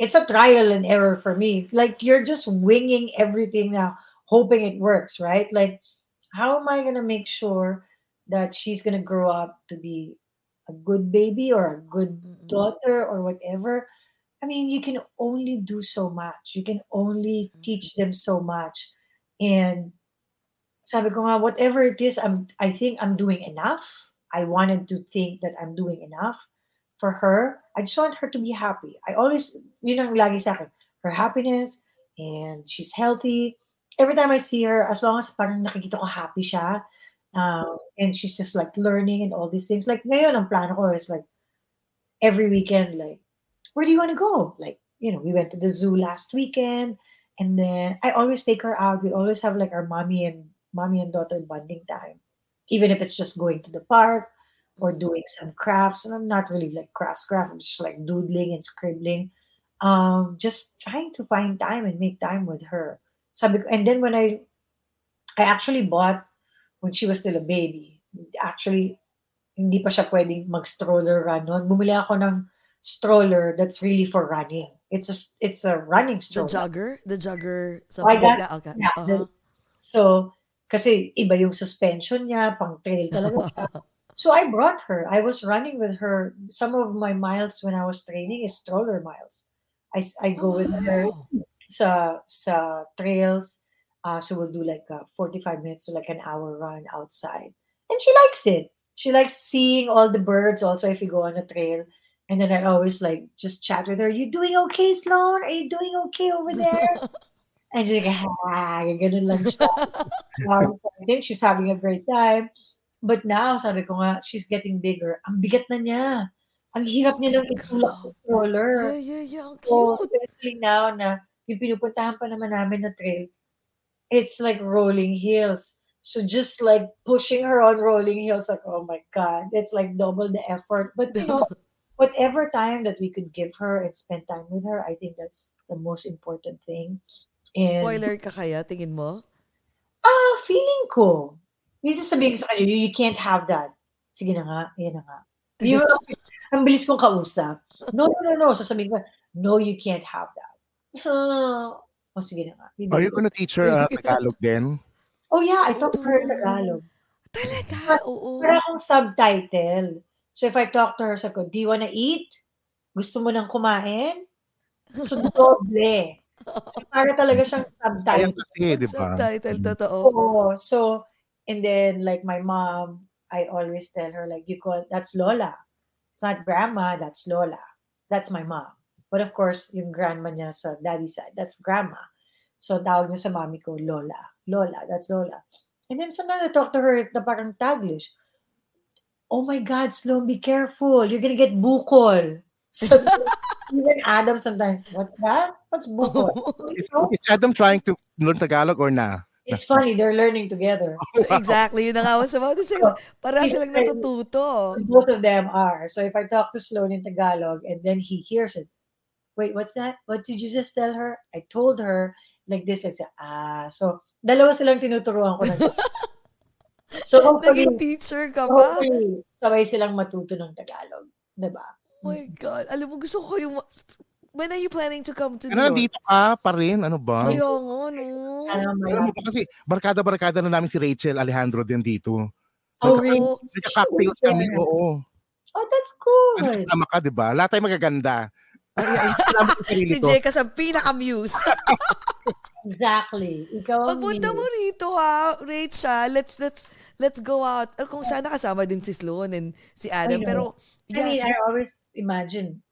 It's a trial and error for me. Like, you're just winging everything now, hoping it works, right? Like, how am I going to make sure that she's going to grow up to be a good baby or a good mm-hmm. daughter or whatever? I mean, you can only do so much. You can only mm-hmm. teach them so much. And sabi ko nga, whatever it is, I'm, I think I'm doing enough. I wanted to think that I'm doing enough for her. I just want her to be happy. I always, you know, lagi sa akin, her happiness and she's healthy. Every time I see her, as long as parang nakikita ko happy siya, um, and she's just like learning and all these things. Like ngayon, ang plano ko is like every weekend, like, where do you want to go? Like, you know, we went to the zoo last weekend, and then I always take her out. We always have like our mommy and mommy and daughter bonding time, even if it's just going to the park or doing some crafts. And I'm not really like crafts, crafts. I'm just like doodling and scribbling, um, just trying to find time and make time with her. Sabi ko, and then when I, I actually bought, when she was still a baby, actually, hindi pa siya pwedeng mag-stroller run noon. Bumili ako ng stroller that's really for running. It's a, it's a running stroller. The jogger? The jogger? So, I got, yeah, okay. Yeah, uh-huh. So, kasi iba yung suspension niya, pang trail talaga. So, I brought her. I was running with her. Some of my miles when I was training is stroller miles. I, I go with her. Sa, sa trails, uh, so we'll do like uh, forty-five minutes to like an hour run outside, and she likes it. She likes seeing all the birds. Also, if you go on a trail, and then I always like just chat with her. You doing okay, Sloane? Are you doing okay over there? And she's like, ah, you're gonna lunch. um, I think she's having a great time. But now, sabi ko nga, she's getting bigger. Ang bigat na niya. Ang hirap niya ng itulak sa stroller. Yeah, yeah, yeah. Ang cute. So, especially now na yung pinupuntahan pa naman namin na trail, it's like rolling hills. So just like pushing her on rolling hills, like, oh my God, it's like double the effort. But you know, whatever time that we could give her and spend time with her, I think that's the most important thing. And, spoiler ka kaya, tingin mo? Ah, feeling ko. Minsan sabihin ko sa kanya, you can't have that. Sige na nga, yan na nga. Yung, ang bilis kong kausap. No, no, no, no. Sasabihin ko, no, you can't have that. Oh, oh, sige na nga. Are you gonna teach her uh, Tagalog then? Oh yeah, I talk to her Tagalog. Talaga? Oo. Para akong subtitle. So if I talk to her, sa ko, do you wanna eat? Gusto mo nang kumain? So doble. So para talaga siyang subtitle. Kasi, di ba? Subtitle, totoo. Oo. So, and then like my mom, I always tell her like, you call, that's Lola. It's not grandma, that's Lola. That's my mom. But of course, yung grandma niya sa daddy side, that's grandma. So, tawag niya sa mami ko, Lola. Lola, that's Lola. And then sometimes I talk to her na parang Taglish. Oh my God, Sloane, be careful. You're gonna get bukol. So, even Adam sometimes, what's that? What's bukol? Is, is Adam trying to learn Tagalog or na? It's funny, they're learning together. Exactly. Yun I was about to say. Para silang natututo. Both of them are. So, if I talk to Sloane in Tagalog and then he hears it, wait, what's that? What did you just tell her? I told her like this, like ah. So, dalawa silang tinuturuan ko na. So, hopefully, naging teacher ka ba? Hopefully, sabay silang matuto ng Tagalog. Diba? Oh my God. Alam mo, gusto ko yung... When are you planning to come to New York? Ano, dito ka pa rin? Ano ba? Ayun, ano? Alam mo ba kasi, barkada-barkada na namin si Rachel Alejandro din dito. Oh, really? Nagka-cocktails kami, oo. Oh, that's cool. Ano ka, maka, diba? Lahat tayo magaganda. Si JKas ang pinaka-muse. Exactly. Ikaw ang pagpunta mo rito, ha, Rachel. Let's let's let's go out. Oh, kung sana kasama din si Sloane and si Adam. I pero yes. I mean, I always imagine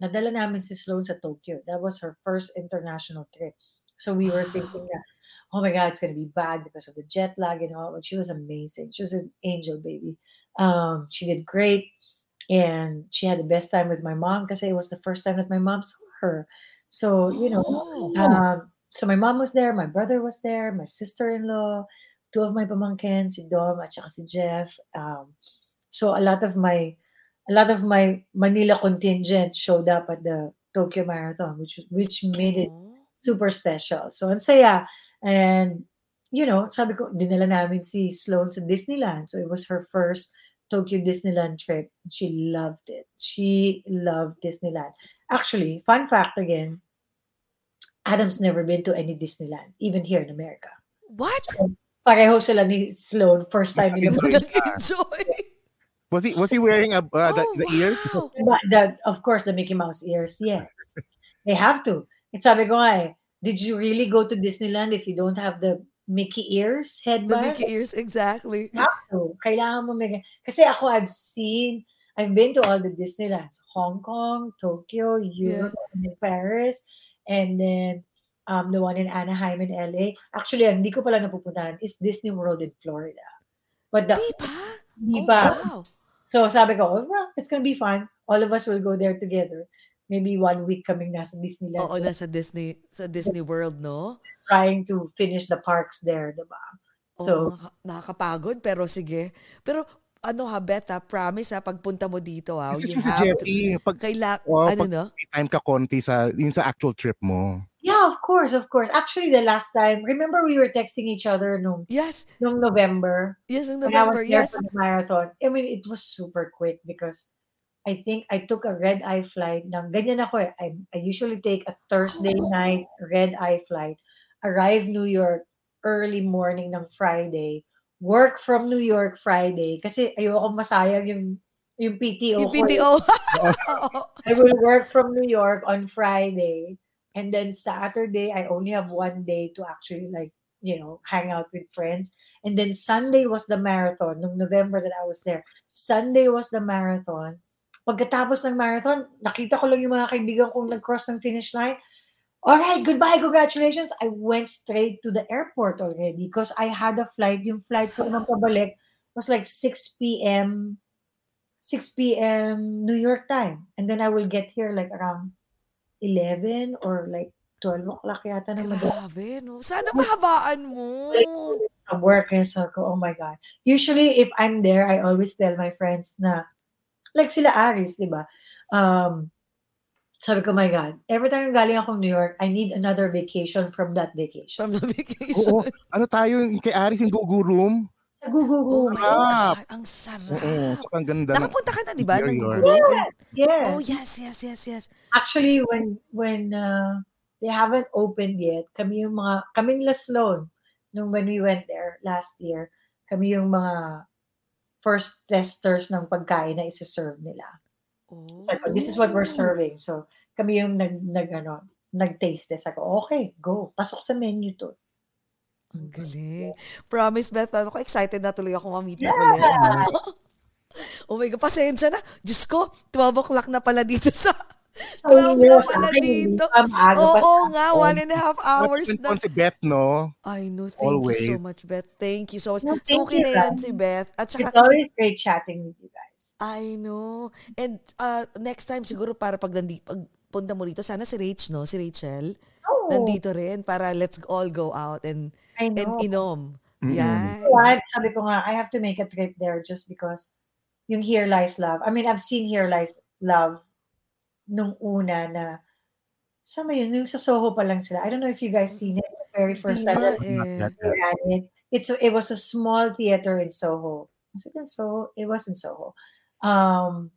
nadala namin si Sloane sa Tokyo. That was her first international trip. So we were thinking that, oh my God, it's gonna be bad because of the jet lag and all. But she was amazing. She was an angel baby. Um, she did great, and she had the best time with my mom because it was the first time that my mom saw her. So you know. Oh. Um, So my mom was there, my brother was there, my sister-in-law, two of my pamangkin, si Dom at saka si Jeff. Um, so a lot of my, a lot of my Manila contingent showed up at the Tokyo Marathon, which which made it super special. So ang saya, and you know, sabi ko, dinala namin si Sloane sa Disneyland. So it was her first Tokyo Disneyland trip. She loved it. She loved Disneyland. Actually, fun fact again. Adam's never been to any Disneyland, even here in America. What? So, pareho sila ni Sloane, first time in America. Enjoy. Was he was he wearing a uh, the, oh, the ears? Wow. But the, of course, the Mickey Mouse ears. Yes, they have to. It's sabi ko ay, did you really go to Disneyland if you don't have the Mickey ears headband? The Mickey ears, exactly. You have to. Kailangan mo may. Kasi ako, I've seen, I've been to all the Disneylands: Hong Kong, Tokyo, Europe, yeah. and Paris. And then um, the one in Anaheim in L A. Actually, hindi ko pala napupuntahan is Disney World in Florida. But the, di ba? Di ba? Oh, wow. So sabi ko, well, it's gonna be fun. All of us will go there together. Maybe one week kaming nasa Disneyland. Oo, so, nasa Disney, sa Disney World, no? Trying to finish the parks there, di ba? So, oh, nakakapagod, pero sige. Pero, ano ha, Beth, ha, promise ha, pagpunta mo dito ha. Kasi si Jeffy, pag, kaila, oh, ano, pag no? time ka konti sa, yun sa actual trip mo. Yeah, of course, of course. Actually, the last time, remember we were texting each other nung, yes. nung November? Yes, nung November, yes. When I was there for the marathon. I mean, it was super quick because I think I took a red-eye flight. Nang ganyan ako eh. I, I usually take a Thursday oh. night red-eye flight. Arrive New York early morning ng Friday. Work from New York Friday kasi ayoko masayang yung yung P T O. Yung P T O. I will work from New York on Friday and then Saturday I only have one day to actually like, you know, hang out with friends. And then Sunday was the marathon nung November that I was there. Sunday was the marathon. Pagkatapos ng marathon, nakita ko lang yung mga kaibigan kong nag-cross ng finish line. All right, goodbye, congratulations. I went straight to the airport already because I had a flight. Yung flight ko nang pabalik was like six p m six p m New York time. And then I will get here like around eleven or like twelve o'clock yata na mag- Grabe, no? Sana mahabaan mo. Sa work, eh, so ako, oh my God. Usually, if I'm there, I always tell my friends na, like sila Aris, di ba? Um, Sabi ko, my God, every time galing ako New York, I need another vacation from that vacation. From the vacation? Oo. Ano tayo, kay Aris, yung Google Room? Sa Google Room. Oh ah. God, ang sarap. Oo, ang ganda. Nakapunta ka na, di ba, ng Google Room? Yes. Oh, yes, yes, yes, yes. Actually, so, when when uh, they haven't opened yet, kami yung mga, kami nila Sloane, nung when we went there last year, kami yung mga first testers ng pagkain na isa-serve nila. Sako, this is what we're serving. So, kami yung nag, nag, ano, nag-taste test. Sako, okay, go. Pasok sa menu to. Ang galing. Promise, Beth, ako excited na tuloy ako mamita yeah. ulit. Oh my God, pasensya na. Diyos ko, twelve o'clock na pala dito sa... twelve na pala dito. Oo oh, nga, one and a half hours na. Si Beth, no? I know. Thank always. you so much, Beth. Thank you so much. No, so, okay you, na yan si Beth. At saka, it's always great chatting with you guys. I know. And uh, next time, siguro para pag, nandi, pag punta mo rito, sana si Rach, no? Si Rachel. Oh. Nandito rin para let's all go out and and inom. Mm-hmm. Yeah. Well, sabi ko nga, I have to make a trip there just because yung Here Lies Love. I mean, I've seen Here Lies Love nung una na sa may yun, yung sa Soho pa lang sila. I don't know if you guys seen it the very first time. Yeah, yeah. It. It's, it was a small theater in Soho. Was it in Soho? It was in Soho. Um,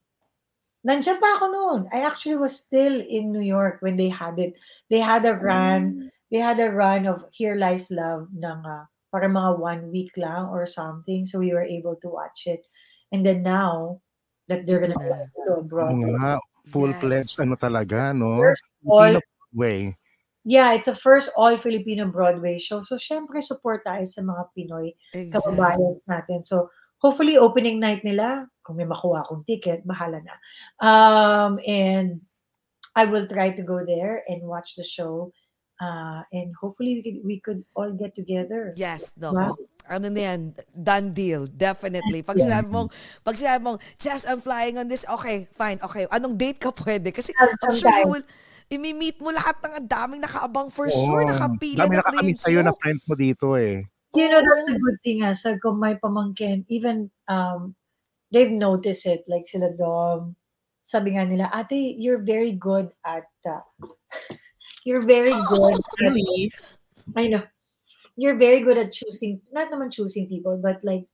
nandiyan pa ako noon. I actually was still in New York when they had it. They had a run. Mm. They had a run of Here Lies Love ng uh, para mga one week lang or something. So we were able to watch it. And then now that they're gonna go yeah. abroad. Yeah. Full-fledged yes. ano talaga, no? First all, way. Yeah, it's a first all-Filipino Broadway show. So, syempre, support tayo sa mga Pinoy exactly. kababayan natin. So, hopefully, opening night nila, kung may makuha akong ticket, bahala na. Um, and I will try to go there and watch the show. Uh, and hopefully, we could, we could all get together. Yes, no. Wow. Ano na yan? Done deal. Definitely. Pag yeah. sinabi mong, pag sinabi mong, Jess, I'm flying on this. Okay, fine. Okay. Anong date ka pwede? Kasi, I'm sure you will... I-meet mo lahat ng daming nakaabang for oh, sure, nakapili na friends mo. Daming nakakamit sa'yo na friends mo dito eh. You know, that's a good thing ha. Sabi ko, may pamangkin. Even, um, they've noticed it. Like sila Dom, sabi nga nila, ate, you're very good at, uh, you're very good at, I know, you're very good at choosing, not naman choosing people, but like,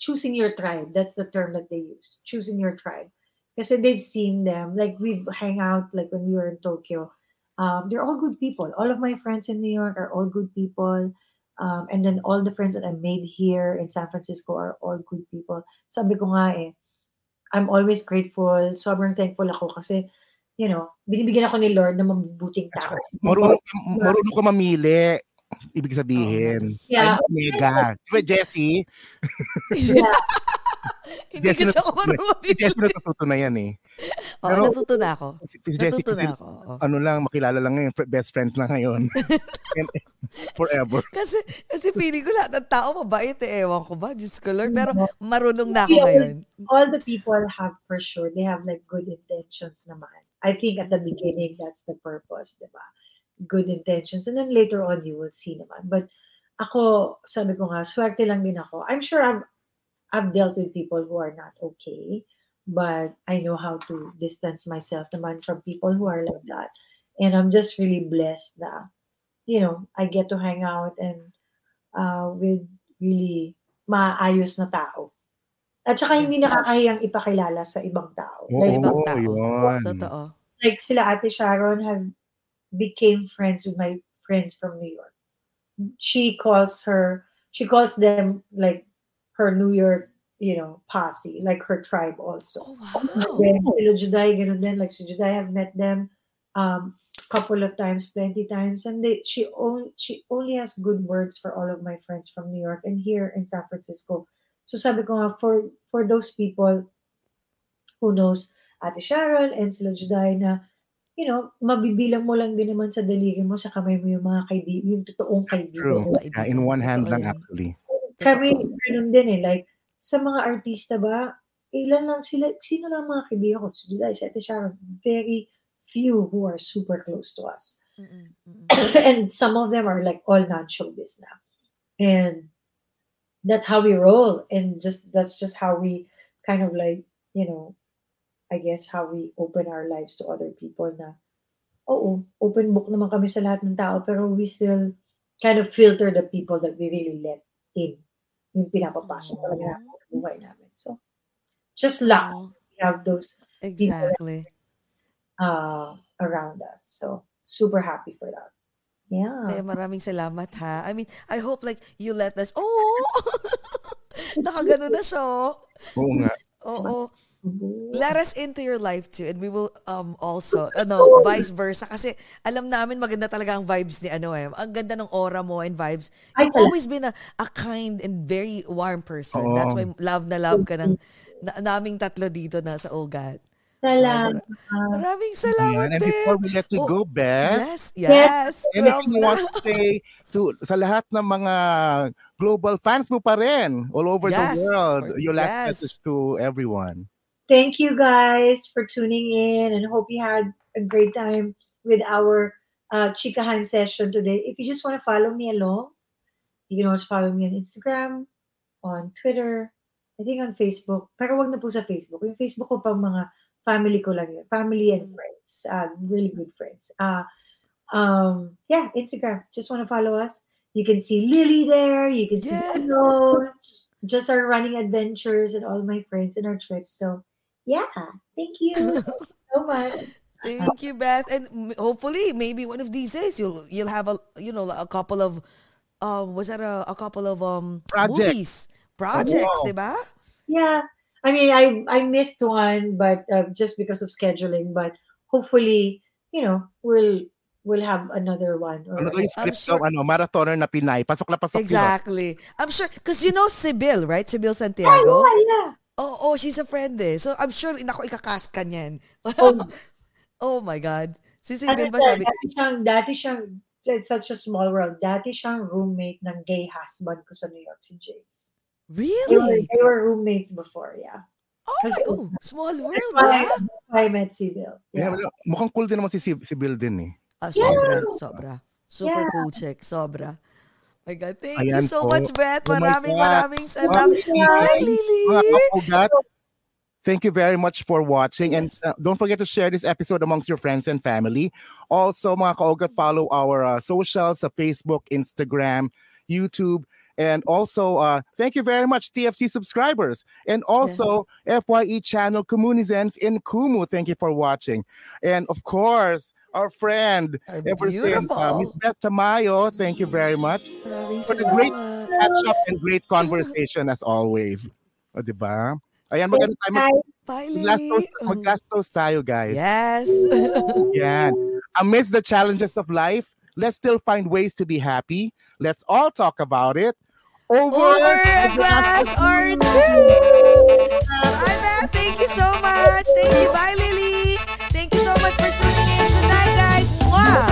choosing your tribe. That's the term that they use. Choosing your tribe. Kasi they've seen them. Like, we hang out, like, when we were in Tokyo. Um, they're all good people. All of my friends in New York are all good people. Um, and then all the friends that I made here in San Francisco are all good people. Sabi ko nga eh, I'm always grateful. Sobrang thankful ako kasi, you know, binibigyan ako ni Lord ng mabuting tao. Marunong ka mamili. Ibig sabihin. Yeah. Mega. Diba, Jessie? Yeah. Hindi kasi ako marunong. Jessie, natututo na yan eh. Oo, pero, natuto na ako. Natuto na ako. Ano lang, makilala lang ngayon. Best friends na ngayon. Forever. Kasi, kasi feeling ko lahat ng tao mabait eh. Ewan ko ba? Diyos ko Lord. Pero marunong na ako ngayon. All the people have for sure, they have like good intentions naman. I think at the beginning, that's the purpose, diba? Good intentions. And then later on, you will see naman. But ako, sabi ko nga, swerte lang din ako. I'm sure I'm I've dealt with people who are not okay, but I know how to distance myself naman from people who are like that. And I'm just really blessed that, you know, I get to hang out and uh, with really maayos na tao. At saka hindi nakakahiyang ipakilala sa ibang tao. Oh, like, ibang tao. Totoo. Like sila Ate Sharon have became friends with my friends from New York. She calls her, she calls them like, her New York, you know, posse, like her tribe also. Oh, wow. Then, Juday, you know, then, like, so Juday, I've met them um, a couple of times, plenty times, and they, she, only, she only has good words for all of my friends from New York and here in San Francisco. So sabi ko nga, for, for those people who knows Ate Sharon and sila Juday na, you know, mabibilang mo lang din naman sa daliri mo, sa kamay mo yung mga kaibigan, yung totoong kaibigan. True. Yeah, in one hand lang, actually. Kami, ganun din eh, like, sa mga artista ba, ilan lang sila, sino lang mga kaibigan ko? So, Juday, Sete Sharon, very few who are super close to us. Mm-mm, mm-mm. And some of them are like all non-showbiz now. And that's how we roll. And just, that's just how we kind of like, you know, I guess how we open our lives to other people na, oo, open book naman kami sa lahat ng tao, pero we still kind of filter the people that we really let in. Yung pinapapasok talaga namin sa buhay namin. So, just luck. Oh. We have those exactly. people uh, around us. So, super happy for that. Yeah. Kaya maraming salamat ha. I mean, I hope like you let us, oh! Nakagano na siya. Oo nga. Oo. Let us into your life too, and we will um also ano vice versa kasi alam namin maganda talaga ang vibes ni ano eh, ang ganda ng aura mo and vibes. You've always been a, a kind and very warm person. Oh. That's why love na love ka ng na, naming tatlo dito na sa Ugat. Salamat. Maraming salamat, yeah, and before we let you oh, go, Beth. Yes, yes. And if you want to say to sa lahat ng mga global fans mo pa rin all over yes. the world, your last yes. message to everyone. Thank you guys for tuning in and hope you had a great time with our uh, Chikahan session today. If you just want to follow me along, you can also follow me on Instagram, on Twitter, I think on Facebook. Pero wag na po sa Facebook. Yung Facebook ko pang mga family ko lang yun. Family and friends. Uh, really good friends. Uh, um, yeah, Instagram. Just want to follow us. You can see Lily there. You can see Sloane. just our running adventures and all my friends and our trips. So, yeah. Thank you so much. Thank you, Beth. And hopefully, maybe one of these days, you'll you'll have a you know a couple of uh, was that a, a couple of um Project. movies projects, oh, wow. Diba? Yeah. I mean, I I missed one, but uh, just because of scheduling. But hopefully, you know, we'll. We'll have another one. Or another script sure. of ano, marathoner na Pinay. Pasok na pasok. Exactly. Yun. I'm sure, because you know Sibyl, right? Sibyl Santiago. Oh, yeah, yeah. Oh, oh, she's a friend eh. So I'm sure, naku, ikakast ka niyan. Oh. Oh my God. Si Sibyl ba sabi? Dati siyang, dati siyang, it's such a small world, dati siyang roommate ng gay husband ko sa New York, si James. Really? They were, they were roommates before, yeah. Oh my, oh, small world, ba? I met Sibyl. Yeah. Yeah, mukhang cool din naman si Sibyl din eh. Ah, sobra, yeah. sobra. Super yeah. cool check, sobra. My God, thank Ayan you so po. much, Beth. Maraming, oh maraming salamat. Hi, Lily. Thank you very much for watching. Yes. And uh, don't forget to share this episode amongst your friends and family. Also, mga kaogat, follow our uh, socials, uh, Facebook, Instagram, YouTube. And also, uh, thank you very much, T F C subscribers. And also, yes. F Y E Channel Kumunizens in Kumu. Thank you for watching. And of course, our friend, ever since, uh, Miz Beth Tamayo, thank you very much for the great catch-up and great conversation as always. O, diba? Ayan, maganda tayo. Mag-last toast tayo, guys. Yes. Ayan. Amidst the challenges of life, let's still find ways to be happy. Let's all talk about it. Over, Over a glass or two. Bye, Beth. Thank you so much. Thank you. Bye, Lily. Thank you so much for tuning in. Good night, guys. Mwah!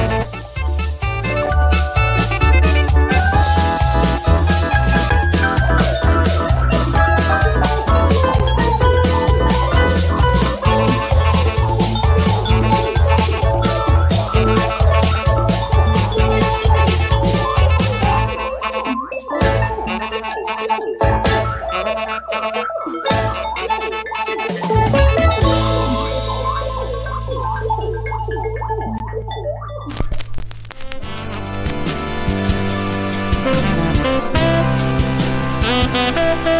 We'll be right back.